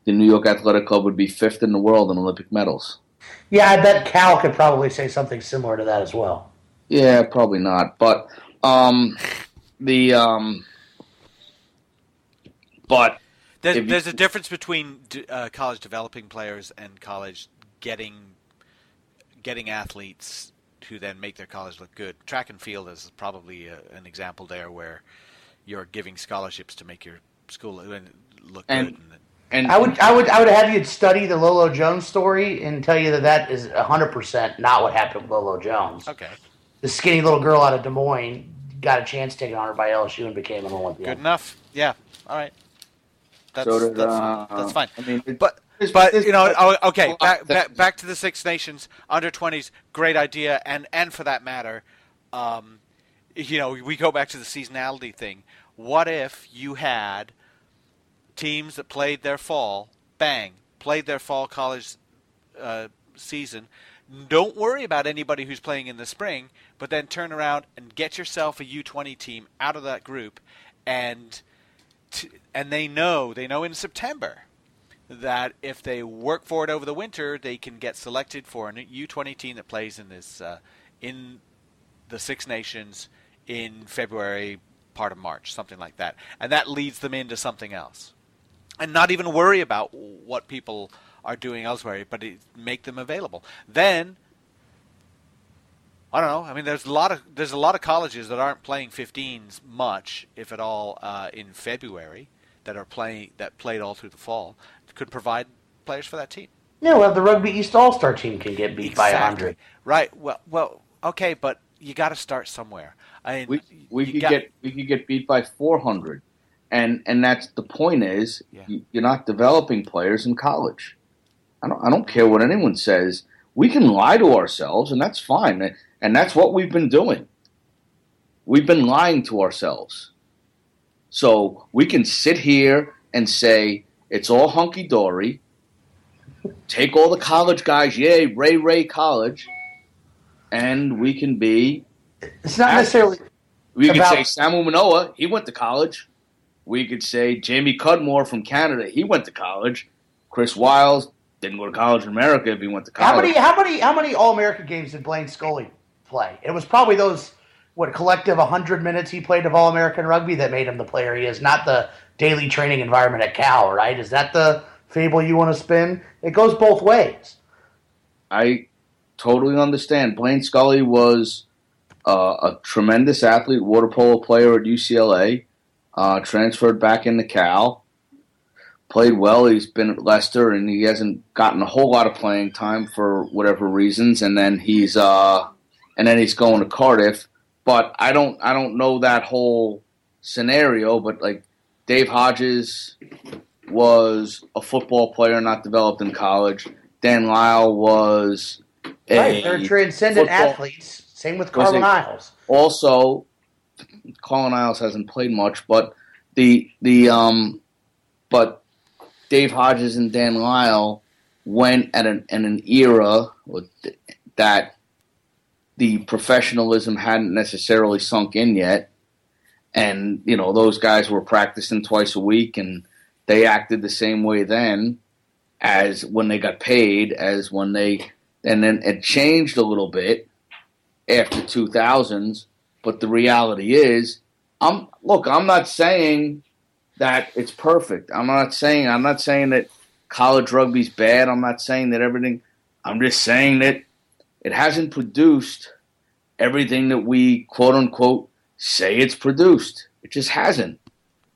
the New York Athletic Club would be 5th in the world in Olympic medals. Yeah, I bet Cal could probably say something similar to that as well. Yeah, probably not. But there's a difference between college developing players and college getting athletes who then make their college look good. Track and field is probably an example there where you're giving scholarships to make your school look good. And I would have you study the Lolo Jones story and tell you that is 100% not what happened with Lolo Jones. Okay. The skinny little girl out of Des Moines got a chance taken on her by LSU and became an Olympian. Good enough. Yeah. All right. That's fine. I mean, okay. Back to the Six Nations under-20s. Great idea, and for that matter, we go back to the seasonality thing. What if you had teams that played their fall, played their fall college season. Don't worry about anybody who's playing in the spring, but then turn around and get yourself a U20 team out of that group, and they know in September that if they work for it over the winter, they can get selected for a U20 team that plays in this in the Six Nations in February, part of March, something like that, and that leads them into something else. And not even worry about what people are doing elsewhere, but make them available. Then, I don't know. I mean, there's a lot of colleges that aren't playing 15s much, if at all, in February, that played all through the fall. Could provide players for that team. Yeah, well, the Rugby East All-Star team can get beat by 100. Right. Well, okay, but you got to start somewhere. I mean, we could get beat by 400. And that's the point is you're not developing players in college. I don't care what anyone says. We can lie to ourselves, and that's fine. And that's what we've been doing. We've been lying to ourselves. So we can sit here and say it's all hunky dory. Take all the college guys, yay, Ray college, and we can be. It's not necessarily. We can say Samu Manoa. He went to college. We could say Jamie Cudmore from Canada. He went to college. Chris Wiles didn't go to college in America if he went to college. How many All-America games did Blaine Scully play? It was probably those, collective 100 minutes he played of All-American rugby that made him the player he is, not the daily training environment at Cal, right? Is that the fable you want to spin? It goes both ways. I totally understand. Blaine Scully was a tremendous athlete, water polo player at UCLA. Transferred back into Cal, played well. He's been at Leicester, and he hasn't gotten a whole lot of playing time for whatever reasons. And then he's going to Cardiff. But I don't know that whole scenario. But like Dave Hodges was a football player not developed in college. Dan Lyle was they're transcendent athletes. Same with Carlin Niles. Also. Colin Niles hasn't played much, but but Dave Hodges and Dan Lyle went at an era that the professionalism hadn't necessarily sunk in yet, and those guys were practicing twice a week, and they acted the same way then as when they got paid, and then it changed a little bit after 2000s. But the reality is, I'm not saying that it's perfect. I'm not saying that college rugby's bad. I'm not saying that everything. I'm just saying that it hasn't produced everything that we, quote unquote, say it's produced. It just hasn't.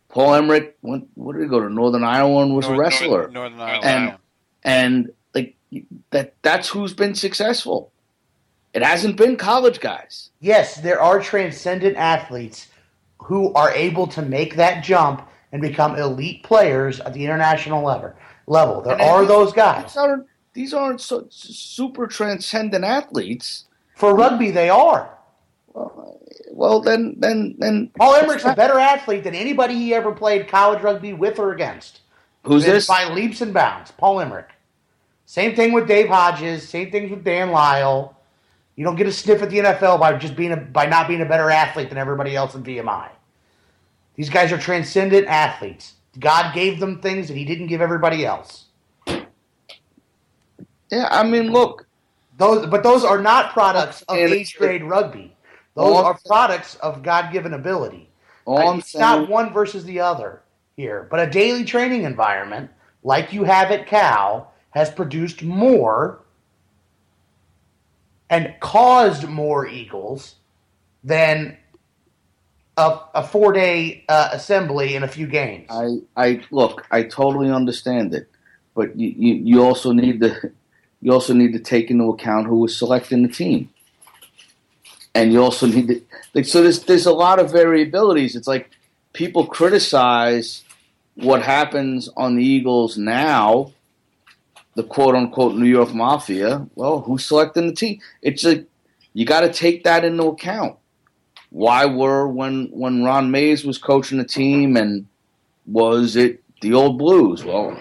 Paul Emmerich went, what did he go to? Northern Iowa and was a wrestler. Northern Iowa. And like that's who's been successful. It hasn't been college guys. Yes, there are transcendent athletes who are able to make that jump and become elite players at the international level. There are those guys. These aren't so super transcendent athletes. For rugby, they are. Well, then Paul Emmerich's a better athlete than anybody he ever played college rugby with or against. Who's this? By leaps and bounds, Paul Emmerich. Same thing with Dave Hodges. Same thing with Dan Lyle. You don't get a sniff at the NFL by just being by not being a better athlete than everybody else in VMI. These guys are transcendent athletes. God gave them things that he didn't give everybody else. Yeah, I mean, look. Those are not products of 8th grade rugby. Those are products of God-given ability. It's not one versus the other here. But a daily training environment, like you have at Cal, has produced more and caused more Eagles than a four-day assembly in a few games. I totally understand it. But you also need to... You also need to take into account who was selecting the team. And you also need to so there's a lot of variabilities. It's like people criticize what happens on the Eagles now, the quote-unquote New York Mafia. Well, who's selecting the team? It's like you got to take that into account. Why were when Ron Mays was coaching the team and was it the Old Blues? Well,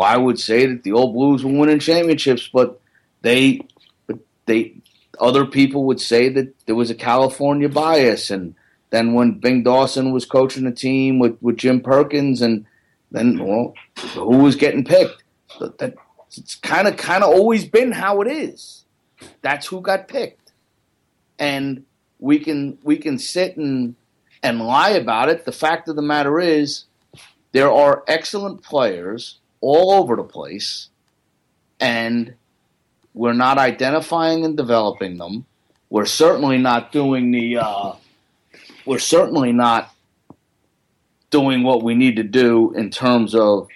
I would say that the Old Blues were winning championships, but other people would say that there was a California bias. And then when Bing Dawson was coaching the team with Jim Perkins, and then who was getting picked? That it's kind of always been how it is. That's who got picked, and we can sit and lie about it. The fact of the matter is, there are excellent players all over the place, and we're not identifying and developing them. We're certainly not doing what we need to do in terms of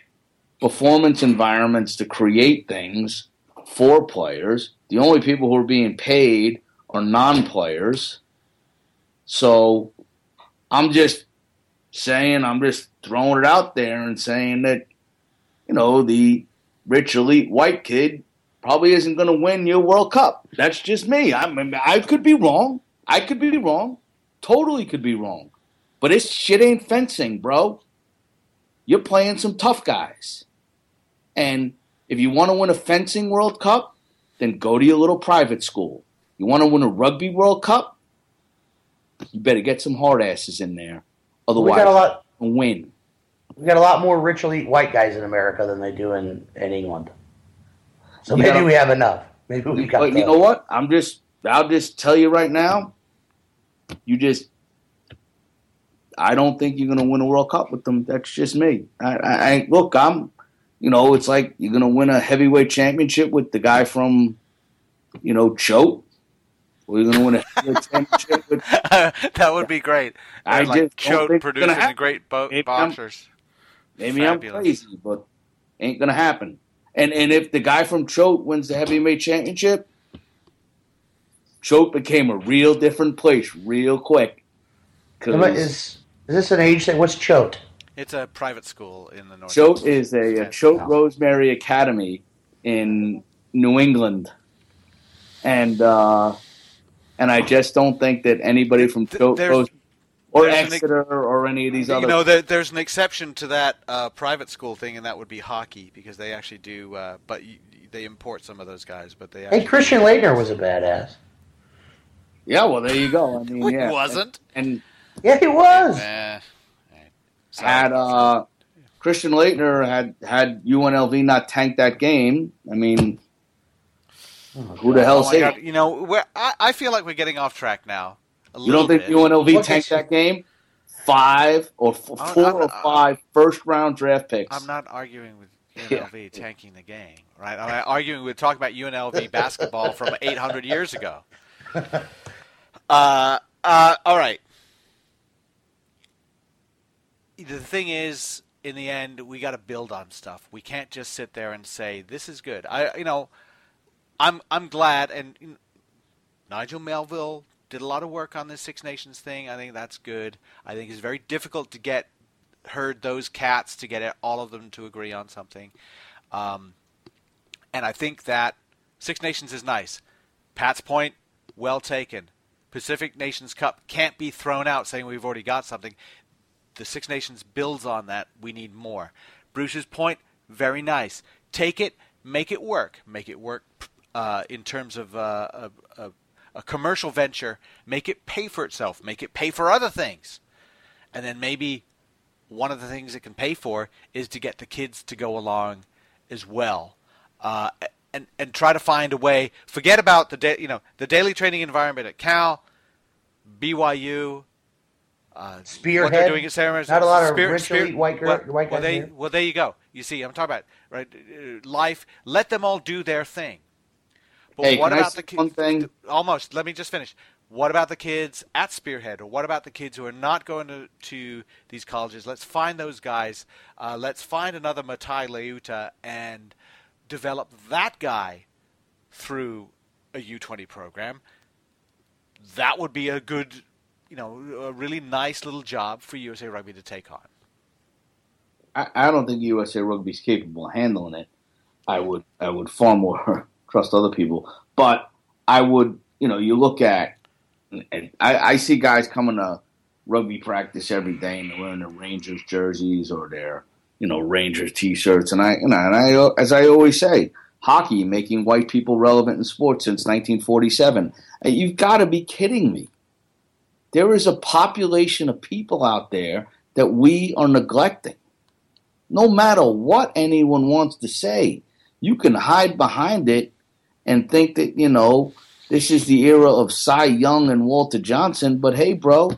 performance environments to create things for players. The only people who are being paid are non-players. So I'm just throwing it out there and saying that, the rich elite white kid probably isn't going to win your World Cup. That's just me. I mean, I could be wrong. Totally could be wrong. But this shit ain't fencing, bro. You're playing some tough guys. And if you want to win a fencing World Cup, then go to your little private school. You want to win a rugby World Cup? You better get some hard asses in there. Otherwise, we got a lot more rich elite white guys in America than they do in England. So maybe we have enough. Maybe we got. But you know what? I'll just tell you right now. I don't think you're going to win a World Cup with them. That's just me. It's like you're going to win a heavyweight championship with the guy from, Choate. We're going to win a championship. That would be great. I like Choate producing great boxers. Maybe fabulous. I'm crazy, but ain't going to happen. And if the guy from Choate wins the heavyweight championship, Choate became a real different place real quick. Is this an age thing? What's Choate? It's a private school in the north. Choate is a Choate Rosemary Academy in New England. And I just don't think that anybody from Choate or Exeter or any of these other... there's an exception to that private school thing, and that would be hockey, because they actually do... they import some of those guys, but they actually... Hey, Christian Laettner was a badass. Yeah, well, there you go. I mean, he wasn't. Yeah, he was. Yeah, Christian Laettner had UNLV not tanked that game, I mean... Who the hell said it? I feel like we're getting off track now. You don't think UNLV tanked that game? 5 or 4 or 5 first round draft picks. I'm not arguing with UNLV tanking the game, right? I mean, arguing we'd talk about UNLV basketball from 800 years ago. All right. The thing is, in the end, we got to build on stuff. We can't just sit there and say this is good. I'm glad, and Nigel Melville did a lot of work on this Six Nations thing. I think that's good. I think it's very difficult to herd those cats to get all of them to agree on something. And I think that Six Nations is nice. Pat's point, well taken. Pacific Nations Cup can't be thrown out saying we've already got something. The Six Nations builds on that. We need more. Bruce's point, very nice. Take it, make it work. Make it work in terms of a commercial venture. Make it pay for itself. Make it pay for other things. And then maybe one of the things it can pay for is to get the kids to go along as well. And try to find a way. Forget about the daily training environment at Cal, BYU, Spearhead. What they're doing at St. Mary's. Not a lot of rich white guys. Well, there you go. You see, I'm talking about right life. Let them all do their thing. But hey, what about the kids? Almost. Let me just finish. What about the kids at Spearhead, or what about the kids who are not going to these colleges? Let's find those guys. Let's find another Matai Leuta and develop that guy through a U20 program. That would be a good, a really nice little job for USA Rugby to take on. I don't think USA Rugby is capable of handling it. I would far more trust other people. But I would, you look at, and I see guys coming to rugby practice every day and they're wearing their Rangers jerseys or their Rangers T-shirts, and I, as I always say, hockey making white people relevant in sports since 1947. You've got to be kidding me. There is a population of people out there that we are neglecting. No matter what anyone wants to say, you can hide behind it and think that, this is the era of Cy Young and Walter Johnson, but hey, bro,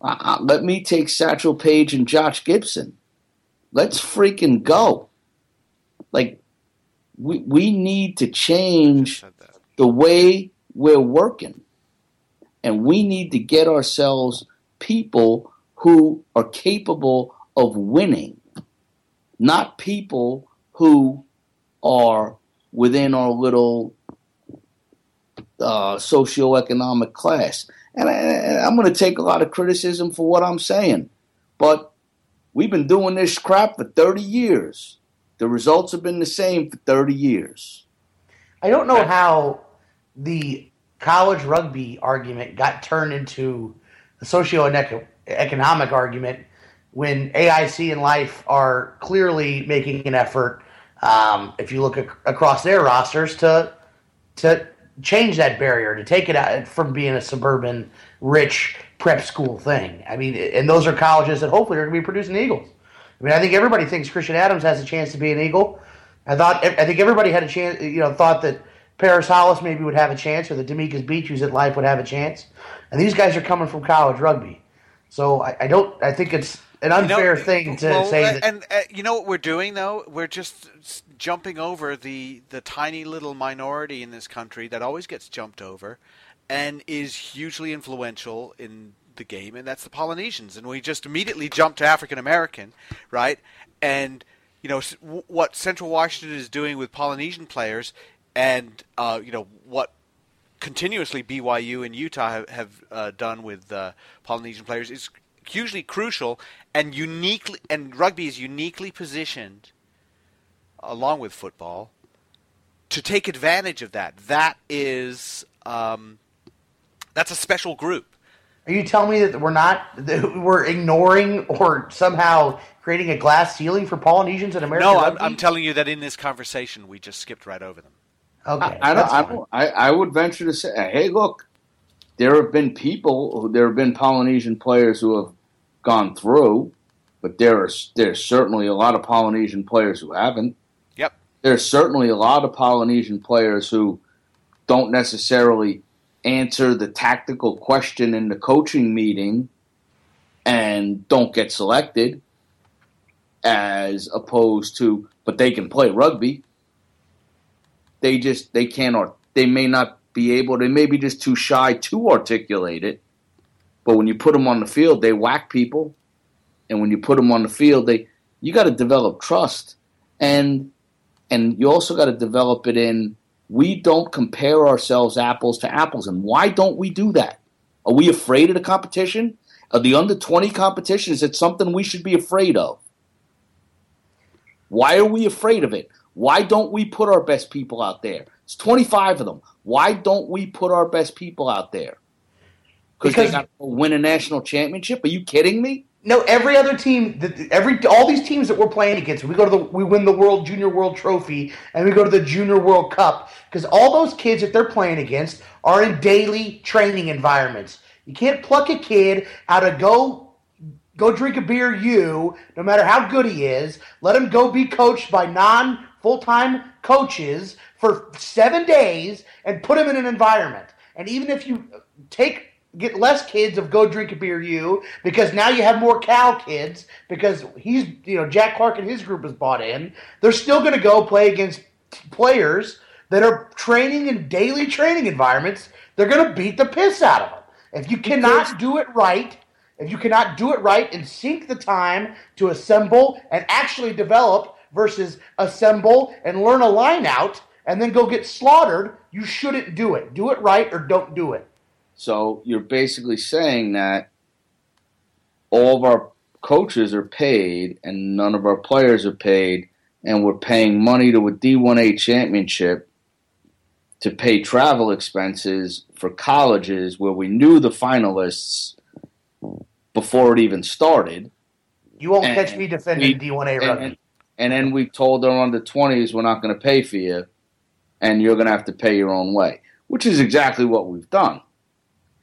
let me take Satchel Paige and Josh Gibson. Let's freaking go. Like, we need to change the way we're working. And we need to get ourselves people who are capable of winning, not people who are within our little socioeconomic class. And I'm going to take a lot of criticism for what I'm saying, but we've been doing this crap for 30 years. The results have been the same for 30 years. I don't know how the college rugby argument got turned into a socioeconomic argument when AIC and Life are clearly making an effort, if you look across their rosters, to change that barrier, to take it out from being a suburban, rich prep school thing. I mean, and those are colleges that hopefully are going to be producing Eagles. I mean, I think everybody thinks Christian Adams has a chance to be an Eagle. I think everybody had a chance, thought that Paris Hollis maybe would have a chance, or that D'Amica's Beach, who's at Life, would have a chance. And these guys are coming from college rugby. So I think it's an unfair thing to say that. And you know what we're doing, though? We're just jumping over the tiny little minority in this country that always gets jumped over and is hugely influential in the game, and that's the Polynesians. And we just immediately jumped to African-American, right? And, what Central Washington is doing with Polynesian players and, what continuously BYU and Utah have done with Polynesian players is hugely crucial and uniquely. And rugby is uniquely positioned, along with football, to take advantage of that. That is... that's a special group. Are you telling me that we're ignoring or somehow creating a glass ceiling for Polynesians in America? No, I'm telling you that in this conversation we just skipped right over them. Okay, I would venture to say, hey, look, there have been Polynesian players who have gone through, but there's certainly a lot of Polynesian players who haven't. Yep. There's certainly a lot of Polynesian players who don't necessarily answer the tactical question in the coaching meeting and don't get selected. as opposed to, but they can play rugby. They just, they can't, or they may not be able, they may be just too shy to articulate it. But when you put them on the field, they whack people. And when you put them on the field, you got to develop trust. And you also got to develop it in, we don't compare ourselves apples to apples. And why don't we do that? Are we afraid of the competition? Of the under-20 competition? Is it something we should be afraid of? Why are we afraid of it? Why don't we put our best people out there? It's 25 of them. Why don't we put our best people out there? Because they got to win a national championship? Are you kidding me? No, every other team, all these teams that we're playing against, we win the World Junior World Trophy and we go to the Junior World Cup because all those kids that they're playing against are in daily training environments. You can't pluck a kid out of go drink a beer no matter how good he is, let him go be coached by non-full-time coaches for 7 days and put him in an environment. And even if you get less kids of go drink a beer because now you have more Cal kids because he's, Jack Clark and his group is bought in. They're still going to go play against players that are training in daily training environments. They're going to beat the piss out of them. If you cannot do it right and sink the time to assemble and actually develop versus assemble and learn a line out and then go get slaughtered, you shouldn't do it. Do it right or don't do it. So you're basically saying that all of our coaches are paid and none of our players are paid, and we're paying money to a D1A championship to pay travel expenses for colleges where we knew the finalists before it even started. You won't catch me defending D1A rugby. And then we told our under-20s we're not going to pay for you, and you're going to have to pay your own way, which is exactly what we've done.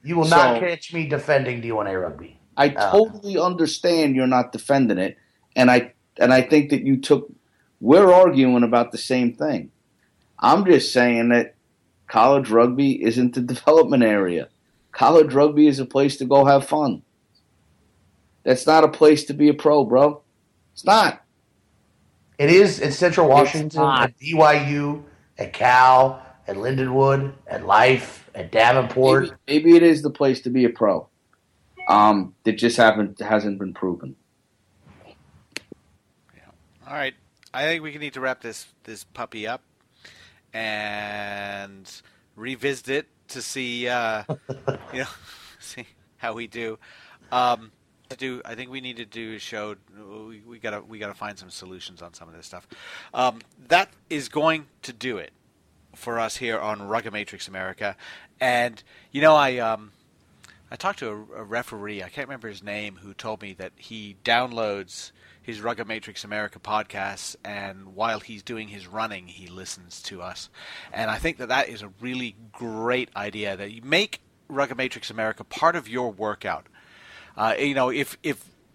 You will not catch me defending D1A rugby. I totally understand you're not defending it, and I think that we're arguing about the same thing. I'm just saying that college rugby isn't the development area. College rugby is a place to go have fun. That's not a place to be a pro, bro. It's not. It is at Central Washington, at BYU, at Cal, at Lindenwood, at Life, at Davenport. Maybe it is the place to be a pro. That just hasn't been proven. Yeah. All right. I think we need to wrap this puppy up and revisit it to see, see how we do. I think we need to do a show. We gotta find some solutions on some of this stuff. That is going to do it for us here on Rugamatrix America. And I talked to a referee, I can't remember his name, who told me that he downloads his Rugamatrix America podcasts, and while he's doing his running he listens to us. And I think that is a really great idea, that you make Rugamatrix America part of your workout. If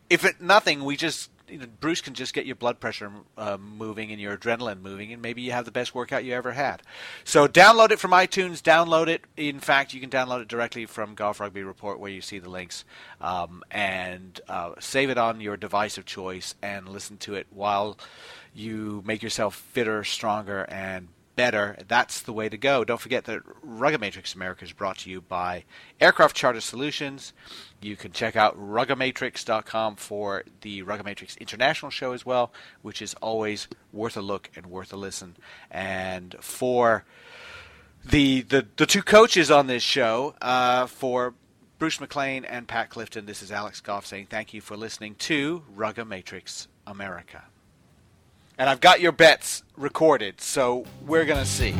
it nothing, we just Bruce can just get your blood pressure moving and your adrenaline moving, and maybe you have the best workout you ever had. So download it from iTunes. Download it. In fact, you can download it directly from Golf Rugby Report, where you see the links, and save it on your device of choice and listen to it while you make yourself fitter, stronger, and better. That's the way to go. Don't forget that Rugamatrix America is brought to you by Aircraft Charter Solutions. You can check out rugamatrix.com for the Rugamatrix International show as well, which is always worth a look and worth a listen. And for the two coaches on this show, for Bruce McLean and Pat Clifton, this is Alex Goff saying thank you for listening to Rugamatrix America. And I've got your bets recorded, so we're going to see.